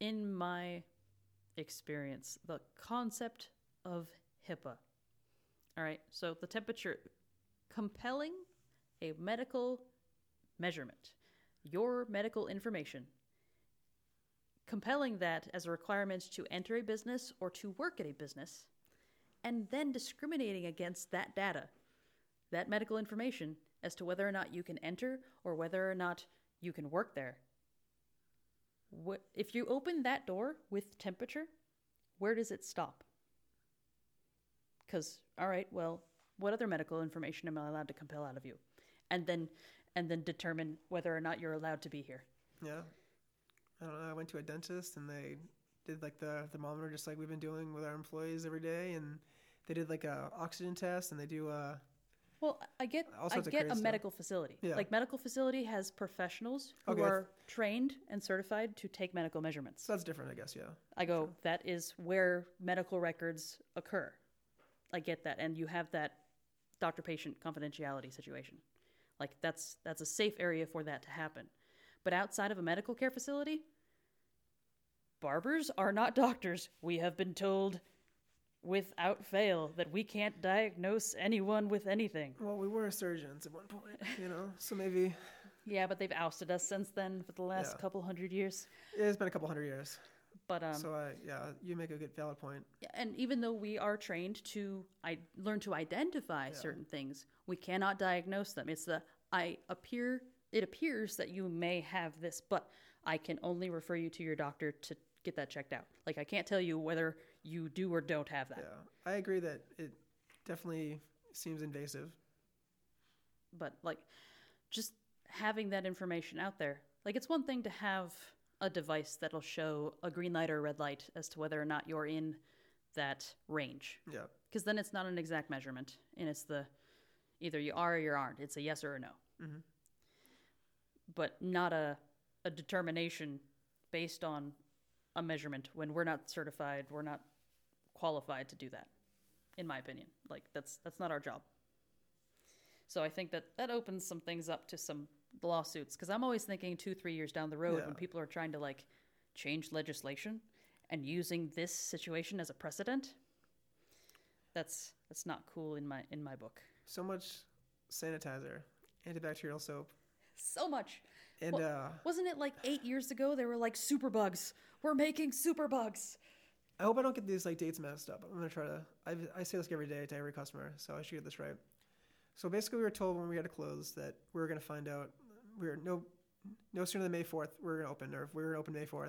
in my experience, the concept of HIPAA. All right, so the temperature, compelling a medical measurement, your medical information, compelling that as a requirement to enter a business or to work at a business, and then discriminating against that data, that medical information, as to whether or not you can enter or whether or not you can work there. If you open that door with temperature, where does it stop? Because, all right, well, what other medical information am I allowed to compel out of you? And then determine whether or not you're allowed to be here. Yeah. I don't know. I went to a dentist, and they did, like, the thermometer, just like we've been doing with our employees every day. And they did, like, a oxygen test, and they do a... Well, I get a medical facility. Yeah. Like, medical facility has professionals who are trained and certified to take medical measurements. That's different, I guess, yeah. I go, sure. That is where medical records occur. I get that, and you have that doctor-patient confidentiality situation. Like, that's a safe area for that to happen. But outside of a medical care facility, barbers are not doctors. We have been told without fail that we can't diagnose anyone with anything. Well, we were surgeons at one point, you know, so maybe... Yeah, but they've ousted us since then for the last couple hundred years. It's been a couple hundred years. But, you make a good valid point. And even though we are trained to learn to identify certain things, we cannot diagnose them. It's it appears that you may have this, but I can only refer you to your doctor to get that checked out. Like, I can't tell you whether you do or don't have that. Yeah, I agree that it definitely seems invasive. But, like, just having that information out there. Like, it's one thing to have a device that'll show a green light or a red light as to whether or not you're in that range. Yeah. Because then it's not an exact measurement, and it's the either you are or you aren't. It's a yes or a no. Mm-hmm. But not a determination based on a measurement when we're not certified, we're not qualified to do that, in my opinion. Like, that's not our job. So I think that opens some things up to some lawsuits, because I'm always thinking 2-3 years down the road, yeah, when people are trying to like change legislation and using this situation as a precedent. That's not cool in my book. So much sanitizer, antibacterial soap. So much. And wasn't it like 8 years ago they were like, superbugs. We're making superbugs. I hope I don't get these like dates messed up. I'm gonna try to. I say this every day to every customer, so I should get this right. So basically, we were told when we had to close that we were gonna find out. We were no sooner than May 4th we were gonna open, or if we were gonna open May 4th,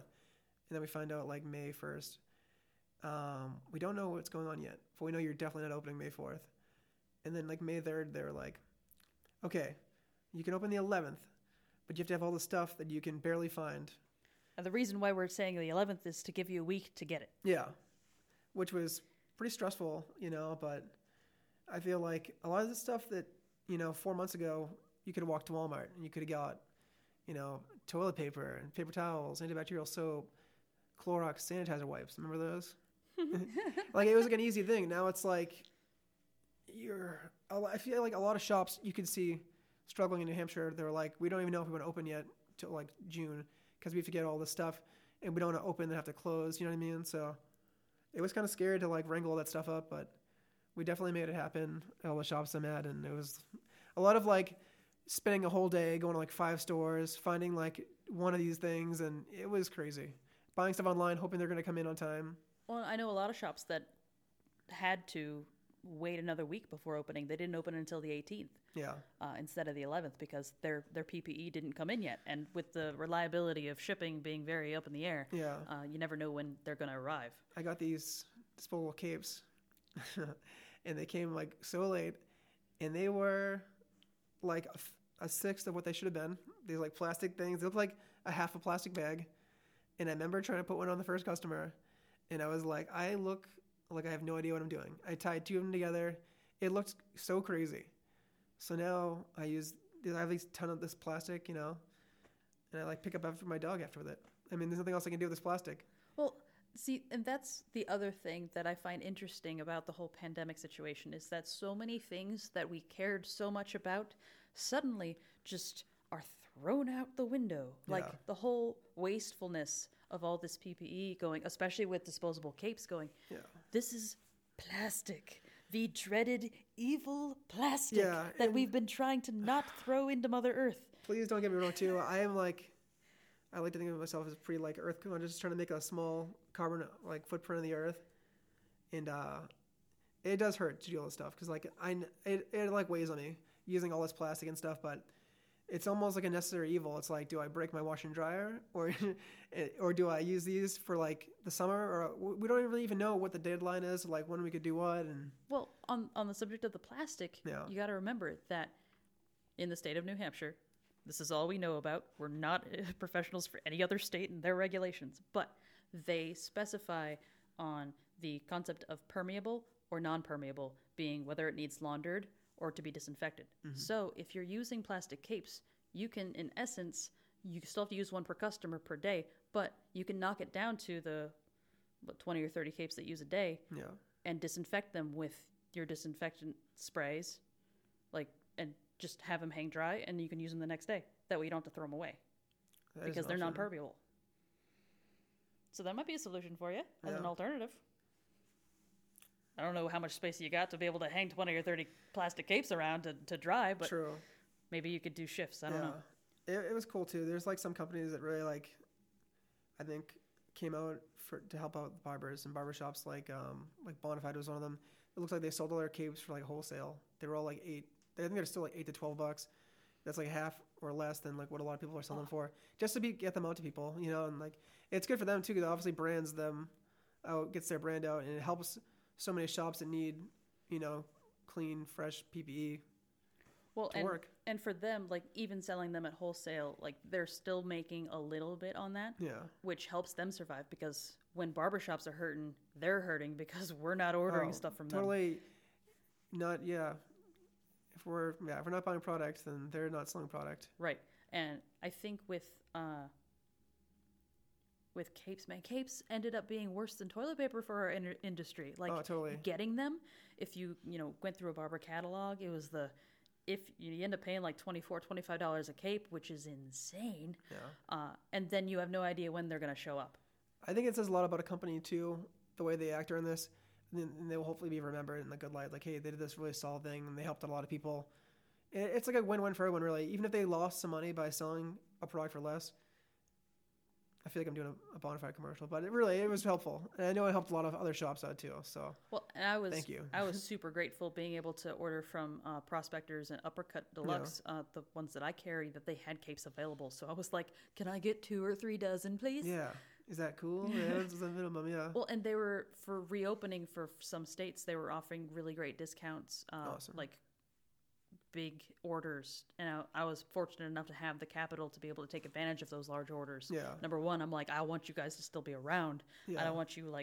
and then we find out like May 1st. We don't know what's going on yet, but we know you're definitely not opening May 4th. And then like May 3rd, they were like, okay, you can open the 11th, but you have to have all the stuff that you can barely find. And the reason why we're saying the 11th is to give you a week to get it. Yeah, which was pretty stressful, but I feel like a lot of the stuff that, 4 months ago, you could have walked to Walmart and you could have got, toilet paper and paper towels, antibacterial soap, Clorox sanitizer wipes. Remember those? Like, it was like an easy thing. Now it's like I feel like a lot of shops you can see struggling in New Hampshire. They're like, we don't even know if we want to open yet till like June, because we have to get all this stuff and we don't want to open and have to close. You know what I mean? So it was kind of scary to like wrangle all that stuff up, but we definitely made it happen. All the shops I'm at, and it was a lot of like spending a whole day going to like 5 stores, finding like one of these things, and it was crazy. Buying stuff online, hoping they're going to come in on time. Well, I know a lot of shops that had to wait another week before opening. They didn't open until the 18th, instead of the 11th, because their PPE didn't come in yet. And with the reliability of shipping being very up in the air, you never know when they're going to arrive. I got these disposable capes, and they came like so late, and they were like a sixth of what they should have been. These like plastic things. They looked like a half a plastic bag. And I remember trying to put one on the first customer, and I was like, I look like I have no idea what I'm doing. I tied two of them together. It looked so crazy. So now I have these ton of this plastic, and I like pick up after my dog after with it. I mean, there's nothing else I can do with this plastic. Well, see, and that's the other thing that I find interesting about the whole pandemic situation, is that so many things that we cared so much about suddenly just are thrown out the window. Like, the whole wastefulness of all this PPE going, especially with disposable capes going, this is plastic, the dreaded evil plastic that we've been trying to not throw into Mother Earth. Please don't get me wrong too. I am like, I like to think of myself as pretty like earth. I'm just trying to make a small carbon like footprint of the earth. And it does hurt to do all this stuff, because like it like weighs on me using all this plastic and stuff, but it's almost like a necessary evil. It's like, do I break my washer and dryer, or do I use these for like the summer? Or we don't really even know what the deadline is, like when we could do what. And well, on the subject of the plastic, you got to remember that in the state of New Hampshire, this is all we know about. We're not professionals for any other state and their regulations, but they specify on the concept of permeable or non-permeable being whether it needs laundered or to be disinfected. Mm-hmm. So if you're using plastic capes, you can, in essence, you still have to use one per customer per day, but you can knock it down to the 20 or 30 capes that use a day, and disinfect them with your disinfectant sprays, like, and just have them hang dry, and you can use them the next day. That way you don't have to throw them away, because they're non-permeable. So that might be a solution for you as an alternative. I don't know how much space you got to be able to hang 20 or 30 plastic capes around to dry, but maybe you could do shifts. I don't know. It was cool too. There's like some companies that really like, I think, came out to help out barbers and barbershops. Like Bonafide was one of them. It looks like they sold all their capes for like wholesale. They were all like I think they're still like $8 to $12. That's like half or less than like what a lot of people are selling for, just to get them out to people, And like, it's good for them too, because obviously brands them out, gets their brand out, and it helps so many shops that need, clean, fresh PPE work. And for them, like, even selling them at wholesale, like, they're still making a little bit on that, which helps them survive, because when barbershops are hurting, they're hurting because we're not ordering stuff from them. Not, If we're not buying product, then they're not selling product. Right. And I think with with capes. Man, capes ended up being worse than toilet paper for our industry. Like, oh, totally. Getting them, if you went through a barber catalog, it was if you end up paying like $24, $25 a cape, which is insane. Yeah. And then you have no idea when they're going to show up. I think it says a lot about a company too, the way they act during this. And they will hopefully be remembered in the good light. Like, hey, they did this really solid thing and they helped a lot of people. It's like a win-win for everyone, really. Even if they lost some money by selling a product for less. I feel like I'm doing a Bonafide commercial, but it was helpful. And I know it helped a lot of other shops out too. So, thank you. I was super grateful being able to order from Prospectors and Uppercut Deluxe, the ones that I carry, that they had capes available. So I was like, can I get 2 or 3 dozen, please? Yeah. Is that cool? Yeah, that's the minimum, yeah. Well, and they were, for reopening for some states, they were offering really great discounts, awesome. Like big orders. And I was fortunate enough to have the capital to be able to take advantage of those large orders. Yeah. Number one, I'm like, I want you guys to still be around. Yeah. I don't want you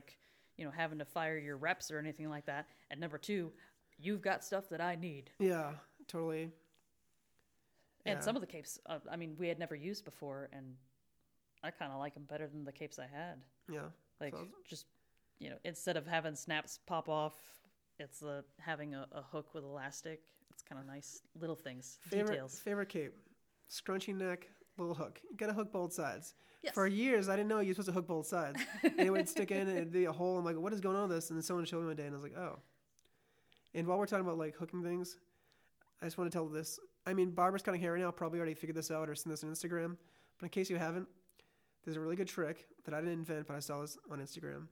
having to fire your reps or anything like that. And number two, you've got stuff that I need. Yeah, totally. Yeah. And some of the capes, we had never used before, and I kind of like them better than the capes I had. Yeah. Like, just, instead of having snaps pop off, it's having a hook with elastic. It's kind of nice. Little things. Details. Favorite cape. Scrunchy neck, little hook. You got to hook both sides. Yes. For years, I didn't know you were supposed to hook both sides. And it would stick in and it'd be a hole. I'm like, what is going on with this? And then someone showed me one day and I was like, oh. And while we're talking about hooking things, I just want to tell this. Barbara's cutting hair right now, probably already figured this out or seen this on Instagram. But in case you haven't, there's a really good trick that I didn't invent, but I saw this on Instagram.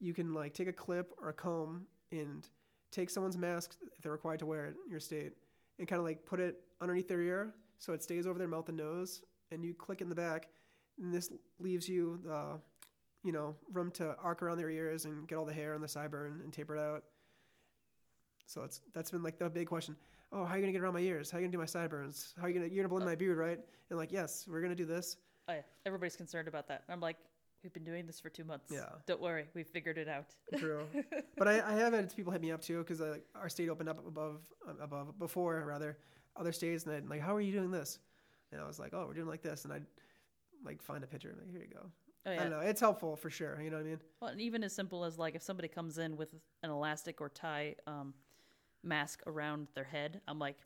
You can take a clip or a comb and take someone's mask, if they're required to wear it in your state, and kind of put it underneath their ear so it stays over their mouth and nose, and you click in the back, and this leaves you the, room to arc around their ears and get all the hair on the sideburn and taper it out. So that's been the big question. Oh, how are you going to get around my ears? How are you going to do my sideburns? How are you going to, you're going to blend my beard, right? And yes, we're going to do this. Oh, yeah. Everybody's concerned about that. I'm like, we've been doing this for 2 months. Yeah. Don't worry. We figured it out. True. But I have had people hit me up, too, because our state opened up before other states. And I'm like, how are you doing this? And I was like, oh, we're doing like this. And I'd find a picture. I'm like, here you go. Oh, yeah. I don't know. It's helpful for sure. You know what I mean? Well, and even as simple as if somebody comes in with an elastic or tie mask around their head, I'm like,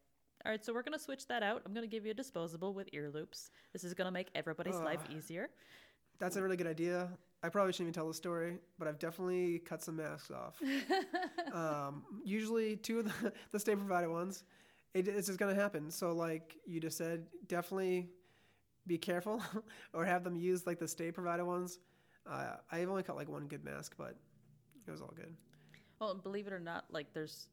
all right, so we're going to switch that out. I'm going to give you a disposable with ear loops. This is going to make everybody's life easier. That's a really good idea. I probably shouldn't even tell the story, but I've definitely cut some masks off. Usually two of the state-provided ones. It's just going to happen. So you just said, definitely be careful or have them use the state-provided ones. I've only cut one good mask, but it was all good. Well, believe it or not, there's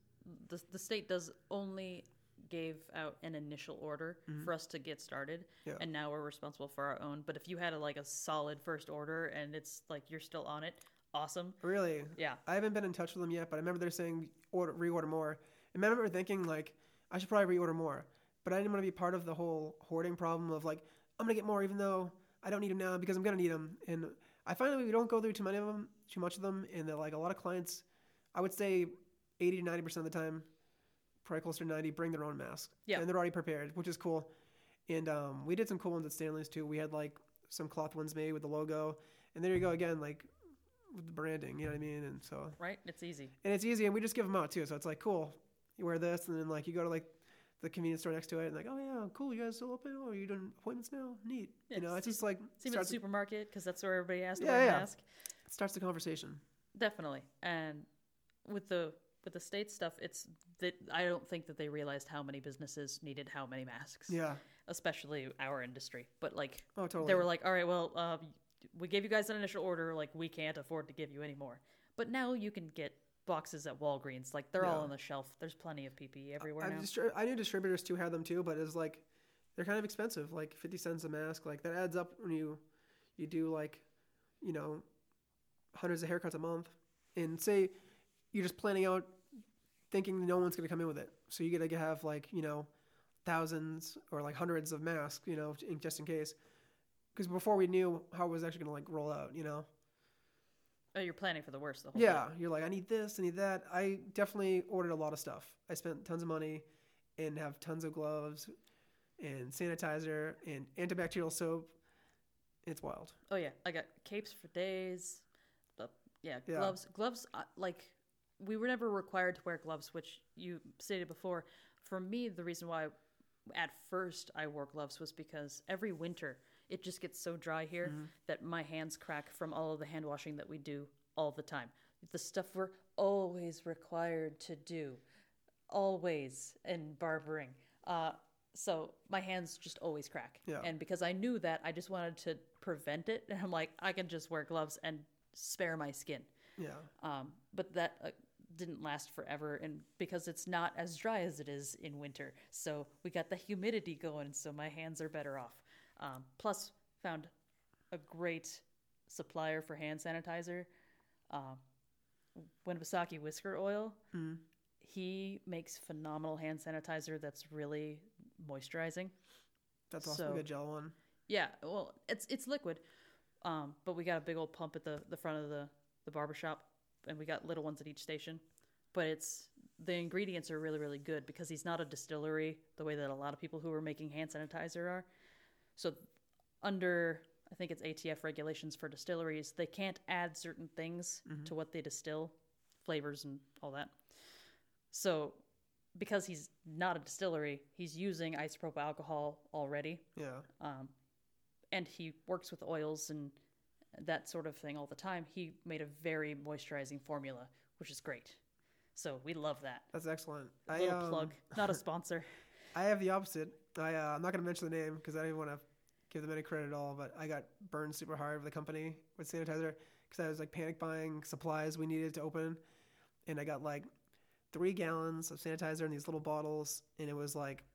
the state does only gave out an initial order for us to get started, and now we're responsible for our own. But if you had a solid first order and it's you're still on it, awesome. Really? Yeah. I haven't been in touch with them yet, but I remember they're saying reorder more. And I remember thinking I should probably reorder more, but I didn't want to be part of the whole hoarding problem of I'm gonna get more even though I don't need them now because I'm gonna need them. And I find that we don't go through too much of them, and that a lot of clients, I would say 80 to 90% of the time, probably closer to 90, bring their own masks. Yeah. And they're already prepared, which is cool. And we did some cool ones at Stanley's too. We had some cloth ones made with the logo. And there you go again, with the branding, you know what I mean? And so. Right. It's easy. And it's easy. And we just give them out too. So it's cool. You wear this. And then you go to the convenience store next to it. And oh yeah, cool. You guys still open? Oh, you're doing appointments now? Neat. Yeah, it's just same at the supermarket because that's where everybody asks to wear a mask. It starts the conversation. Definitely. And with the state stuff, it's that I don't think that they realized how many businesses needed how many masks. Yeah, especially our industry. But oh, totally. They were all right, well, we gave you guys an initial order. We can't afford to give you any more. But now you can get boxes at Walgreens. They're all on the shelf. There's plenty of PPE everywhere now. I knew distributors too had them too, but it's they're kind of expensive. 50 cents a mask. That adds up when you do hundreds of haircuts a month, and say you're just planning out, thinking no one's going to come in with it. So you got to have thousands or hundreds of masks, just in case. Because before we knew how it was actually going to roll out, Oh, you're planning for the worst the whole time. Yeah, you're I need this, I need that. I definitely ordered a lot of stuff. I spent tons of money and have tons of gloves and sanitizer and antibacterial soap It's wild. Oh, yeah. I got capes for days. Yeah. Gloves. Gloves, like, we were never required to wear gloves, which you stated before. For me, the reason why at first I wore gloves was because every winter it just gets so dry here that my hands crack from all of the hand washing that we do all the time. The stuff we're always required to do. Always in barbering. So my hands just always crack. Yeah. And because I knew that, I just wanted to prevent it. And I'm like, I can just wear gloves and spare my skin. Yeah. But that didn't last forever. And because it's not as dry as it is in winter. So we got the humidity going. So my hands are better off. Plus found a great supplier for hand sanitizer. Winnipesaukee Whisker Oil. Mm. He makes phenomenal hand sanitizer that's really moisturizing. That's also a good gel one. Yeah, well, it's liquid, but we got a big old pump at the front of the barbershop, and we got little ones at each station. But the ingredients are really, really good because he's not a distillery the way that a lot of people who are making hand sanitizer are. So under, I think it's ATF regulations for distilleries, they can't add certain things to what they distill, flavors and all that. So because he's not a distillery, he's using isopropyl alcohol already. Yeah. And he works with oils and that sort of thing all the time. He made a very moisturizing formula, which is great. So we love that. That's excellent. Little plug. Not a sponsor. I have the opposite. I'm not going to mention the name because I don't even want to give them any credit at all, but I got burned super hard with the company with sanitizer because I was like panic buying supplies we needed to open. And I got 3 gallons of sanitizer in these little bottles, and it was like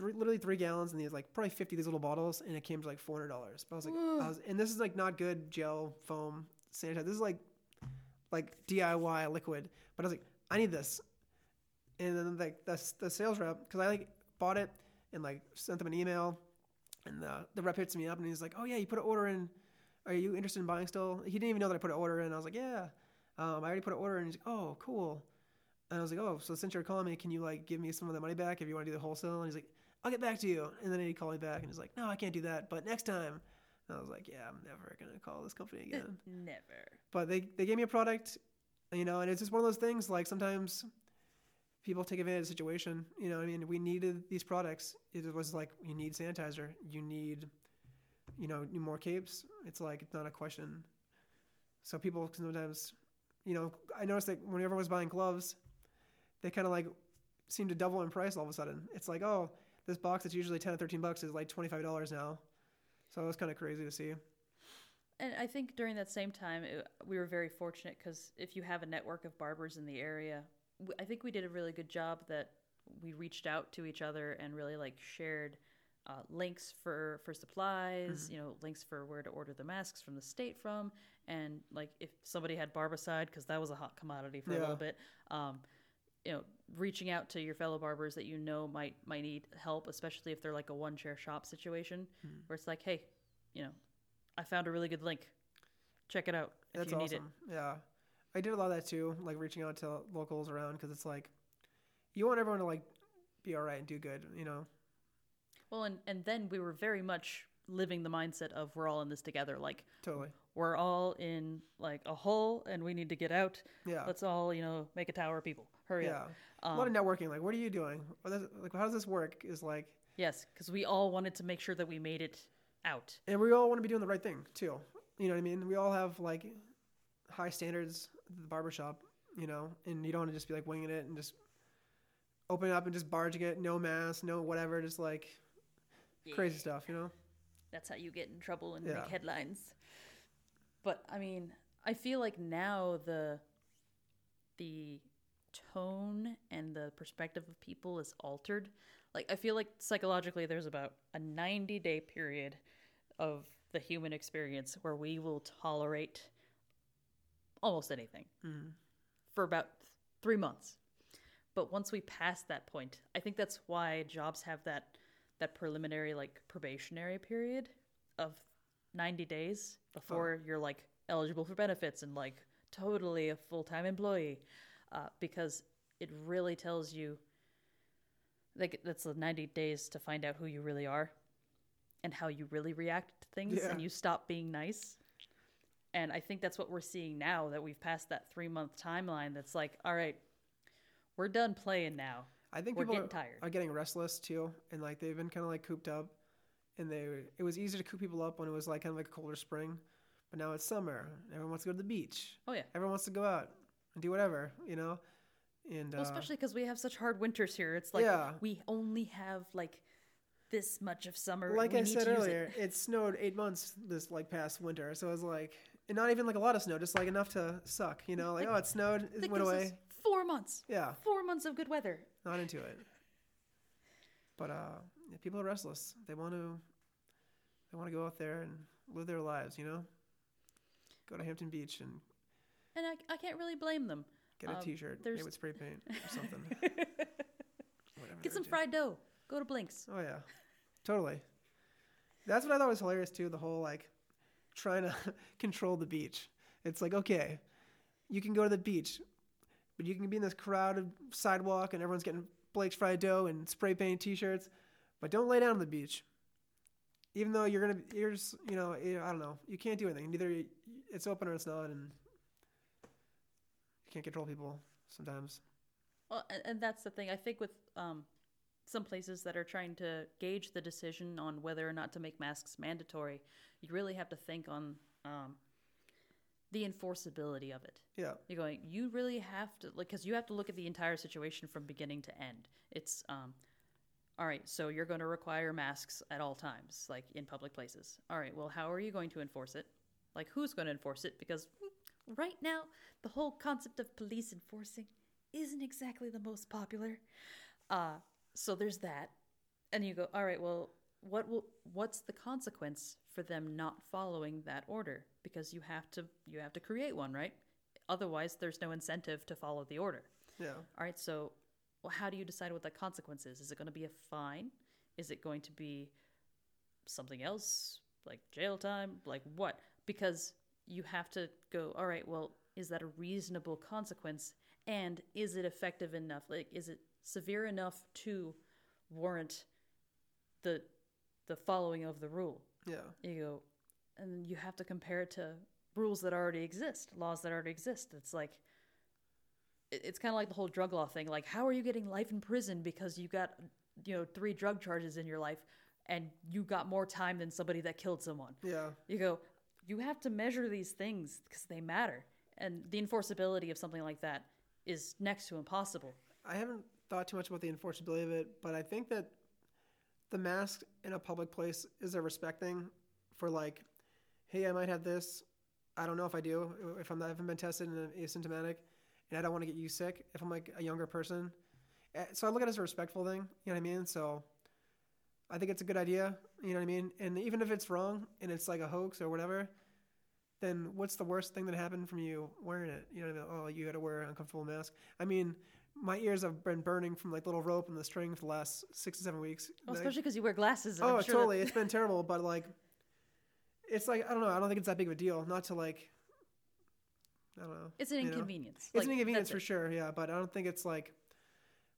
literally 3 gallons in these probably 50 of these little bottles, and it came to $400. But I was like, and this is not good gel foam sanitizer. This is like DIY liquid. But I was like, I need this, and then the sales rep, because I bought it and sent them an email, and the rep hits me up and he's like, oh yeah, you put an order in. Are you interested in buying still? He didn't even know that I put an order in. I was like, yeah. I already put an order, and he's like, oh, cool. And I was like, oh, so since you're calling me, can you, give me some of the money back if you want to do the wholesale? And he's like, I'll get back to you. And then he called me back, and he's like, no, I can't do that, but next time. And I was like, yeah, I'm never going to call this company again. Never. But they gave me a product, and it's just one of those things, sometimes people take advantage of the situation. You know what I mean? We needed these products. It was you need sanitizer. You need, more capes. It's it's not a question. So people sometimes... I noticed that whenever I was buying gloves, they kind of seemed to double in price all of a sudden. It's oh, this box that's usually $10 or $13 is $25 now. So it was kind of crazy to see. And I think during that same time, we were very fortunate because if you have a network of barbers in the area, I think we did a really good job that we reached out to each other and really shared links for supplies, links for where to order the masks from the state from. And if somebody had Barbicide, because that was a hot commodity for a little bit, reaching out to your fellow barbers that might need help, especially if they're a one-chair shop situation where it's hey, I found a really good link. Check it out if That's you need awesome. It. Yeah. I did a lot of that too, reaching out to locals around because it's you want everyone to be all right and do good, Well, and then we were very much living the mindset of we're all in this together. Totally. We're all in a hole and we need to get out. Yeah. Let's all, make a tower of people. Hurry up. A lot of networking. What are you doing? How does this work? Yes, because we all wanted to make sure that we made it out. And we all want to be doing the right thing, too. You know what I mean? We all have, high standards at the barbershop, and you don't want to just be, winging it and just open it up and just barging it. No mask, no whatever. Just, crazy stuff, That's how you get in trouble and make headlines. But I mean, I feel now the tone and the perspective of people is altered. I feel psychologically there's about a 90-day period of the human experience where we will tolerate almost anything for about 3 months. But once we pass that point, I think that's why jobs have that preliminary probationary period of 90 days before you're eligible for benefits and totally a full-time employee, because it really tells you that's the 90 days to find out who you really are. and how you really react to things, and you stop being nice. And I think that's what we're seeing now that we've passed that 3-month timeline. That's like, all right, we're done playing now. I think people are getting restless too, and like they've been kind of like cooped up, and it was easy to coop people up when it was like kind of like a colder spring, but now it's summer. Everyone wants to go to the beach. Oh yeah, everyone wants to go out and do whatever, you know. And well, especially because we have such hard winters here, it's like we only have like this much of summer. Like I said earlier, it snowed 8 months this like past winter, so it was like, and not even like a lot of snow, just like enough to suck, you know, like it snowed, it went away. 4 months. Yeah. 4 months of good weather. Not into it. But people are restless. They want to go out there and live their lives, you know? Go to Hampton Beach and I can't really blame them. Get a t-shirt. Maybe with spray paint or something. Get some fried dough. Go to Blake's. Oh yeah. Totally. That's what I thought was hilarious too, the whole like trying to control the beach. It's like, okay, you can go to the beach, but you can be in this crowded sidewalk and everyone's getting Blake's fried dough and spray paint t-shirts, but don't lay down on the beach. Even though I don't know, you can't do anything. Neither it's open or it's not, and you can't control people sometimes. Well, and that's the thing. I think with some places that are trying to gauge the decision on whether or not to make masks mandatory, you really have to think on the enforceability of it. Yeah. You're going, you really have to, like, because you have to look at the entire situation from beginning to end. It's, all right, so you're going to require masks at all times, like in public places. All right, well, how are you going to enforce it? Like, who's going to enforce it? Because right now, the whole concept of police enforcing isn't exactly the most popular. So there's that. And you go, all right, well, what's the consequence for them not following that order? Because you have to create one, right? Otherwise, there's no incentive to follow the order. Yeah. All right, so how do you decide what that consequence is? Is it going to be a fine? Is it going to be something else, like jail time? Like what? Because you have to go, all right, well, is that a reasonable consequence? And is it effective enough? Like, is it severe enough to warrant the following of the rule? Yeah. You go, and you have to compare it to rules that already exist, laws that already exist. It's like, it's kind of like the whole drug law thing. Like, how are you getting life in prison because you got, 3 drug charges in your life and you got more time than somebody that killed someone? Yeah. You go, you have to measure these things because they matter. And the enforceability of something like that is next to impossible. I haven't thought too much about the enforceability of it, but I think that the mask in a public place is a respect thing for, like, hey, I might have this. I don't know if I do. If I haven't been tested and I'm asymptomatic, and I don't want to get you sick, if I'm like a younger person. So I look at it as a respectful thing. You know what I mean? So I think it's a good idea. You know what I mean? And even if it's wrong and it's like a hoax or whatever, then what's the worst thing that happened from you wearing it? You know what I mean? Oh, you got to wear an uncomfortable mask. I mean, my ears have been burning from like little rope and the string for the last 6 to 7 weeks. Well, especially because you wear glasses. Oh, sure, totally. It's been terrible, but like, it's like, I don't know. I don't think it's that big of a deal. Not to like, I don't know. It's an inconvenience. It's like, an inconvenience for sure, yeah. But I don't think it's like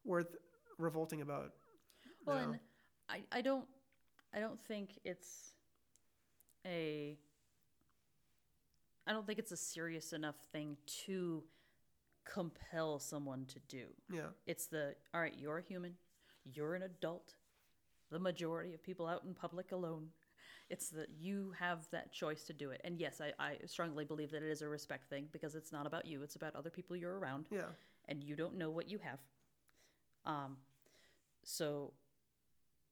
worth revolting about. Well, no. And I don't think it's a serious enough thing to compel someone to do. Yeah. It's all right, you're a human. You're an adult. The majority of people out in public alone. It's that you have that choice to do it. And yes, I strongly believe that it is a respect thing because it's not about you. It's about other people you're around. Yeah. And you don't know what you have. So,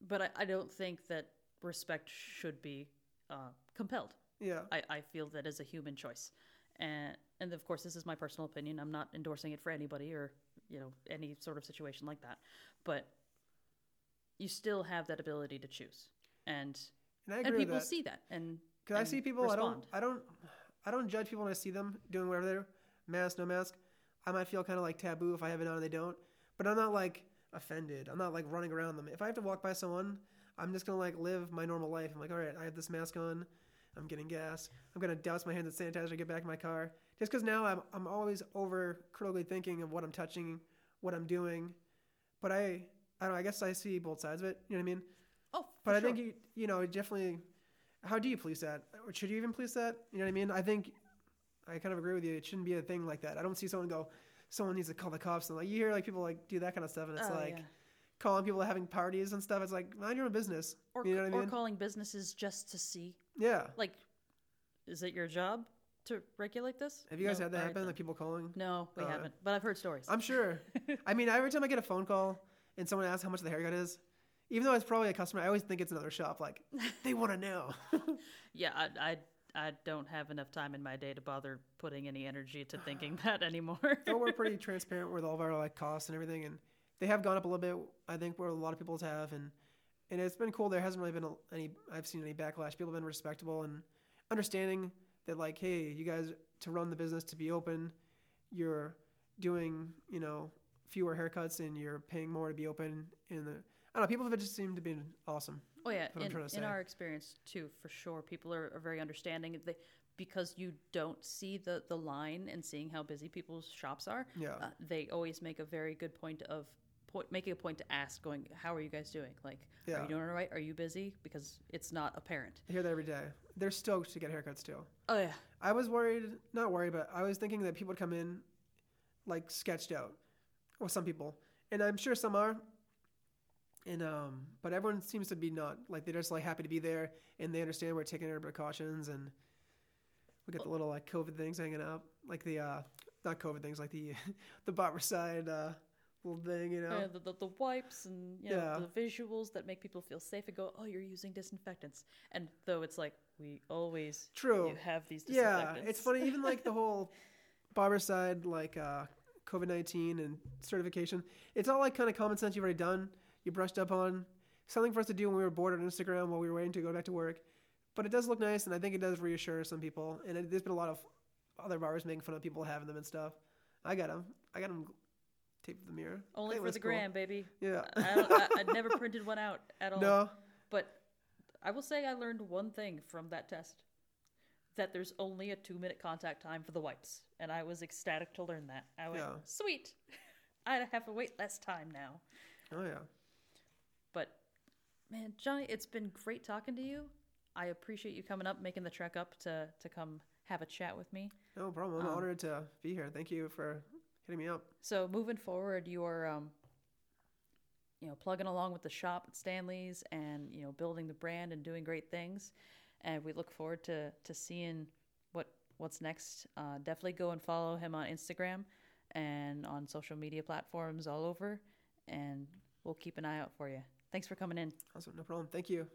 but I don't think that respect should be compelled. Yeah. I feel that is a human choice. And of course, this is my personal opinion. I'm not endorsing it for anybody or, any sort of situation like that. But you still have that ability to choose. And I agree and people with that. See that. And because I see people, respond. I don't judge people when I see them doing whatever they're mask, no mask. I might feel kind of like taboo if I have it on and they don't. But I'm not like offended. I'm not like running around them. If I have to walk by someone, I'm just gonna like live my normal life. I'm like, all right, I have this mask on. I'm getting gas. I'm gonna douse my hands with sanitizer. Get back in my car. Just because now I'm always over critically thinking of what I'm touching, what I'm doing. But I don't know, I guess I see both sides of it. You know what I mean? Oh, but I think you know definitely. How do you police that? Or should you even police that? You know what I mean? I think I kind of agree with you. It shouldn't be a thing like that. I don't see someone go, someone needs to call the cops. And like you hear like people like do that kind of stuff, and it's calling people having parties and stuff. It's like mind your own business. Or, you know what I mean? Or calling businesses just to see. Yeah. Like, is it your job to regulate this? Have you guys had that happen? Like people calling? No, we haven't. But I've heard stories. I'm sure. I mean, every time I get a phone call and someone asks how much the haircut is, even though it's probably a customer, I always think it's another shop. Like, they want to know. Yeah, I don't have enough time in my day to bother putting any energy to thinking that anymore. So we're pretty transparent with all of our like costs and everything, and they have gone up a little bit. I think where a lot of people's have, and it's been cool. There hasn't really been any. I've seen any backlash. People have been respectable and understanding that, like, hey, you guys to run the business to be open, you're doing fewer haircuts and you're paying more to be open in the. I don't know, people have just seemed to be awesome. Oh, yeah. In our experience, too, for sure, people are very understanding. Because you don't see the line and seeing how busy people's shops are, they always make a very good point of making a point to ask, going, how are you guys doing? Like, are you doing all right? Are you busy? Because it's not apparent. I hear that every day. They're stoked to get haircuts, too. Oh, yeah. I was worried, not worried, but I was thinking that people would come in, like, sketched out. Well, some people. And I'm sure some are. And but everyone seems to be not like they're just like happy to be there, and they understand we're taking our precautions, and we got the little like COVID things hanging up, like the not COVID things, like the Barbicide little thing, Yeah, the wipes and the visuals that make people feel safe and go, oh, you're using disinfectants, and though it's like we always have these disinfectants. Yeah, it's funny even like the whole Barbicide like COVID-19 and certification. It's all like kind of common sense you've already done. You brushed up on something for us to do when we were bored on Instagram while we were waiting to go back to work, but it does look nice, and I think it does reassure some people. And there's been a lot of other barbers making fun of people having them and stuff. I got them taped to the mirror. Only for the gram, baby. Yeah, I never printed one out at all. No, but I will say I learned one thing from that test: that there's only a 2-minute contact time for the wipes, and I was ecstatic to learn that. I went, sweet, I have to wait less time now. Oh yeah. Man, Johnny, it's been great talking to you. I appreciate you coming up, making the trek up to come have a chat with me. No problem. I'm honored to be here. Thank you for hitting me up. So moving forward, you are, plugging along with the shop at Stanley's and, building the brand and doing great things. And we look forward to seeing what's next. Definitely go and follow him on Instagram and on social media platforms all over. And we'll keep an eye out for you. Thanks for coming in. Awesome. No problem. Thank you.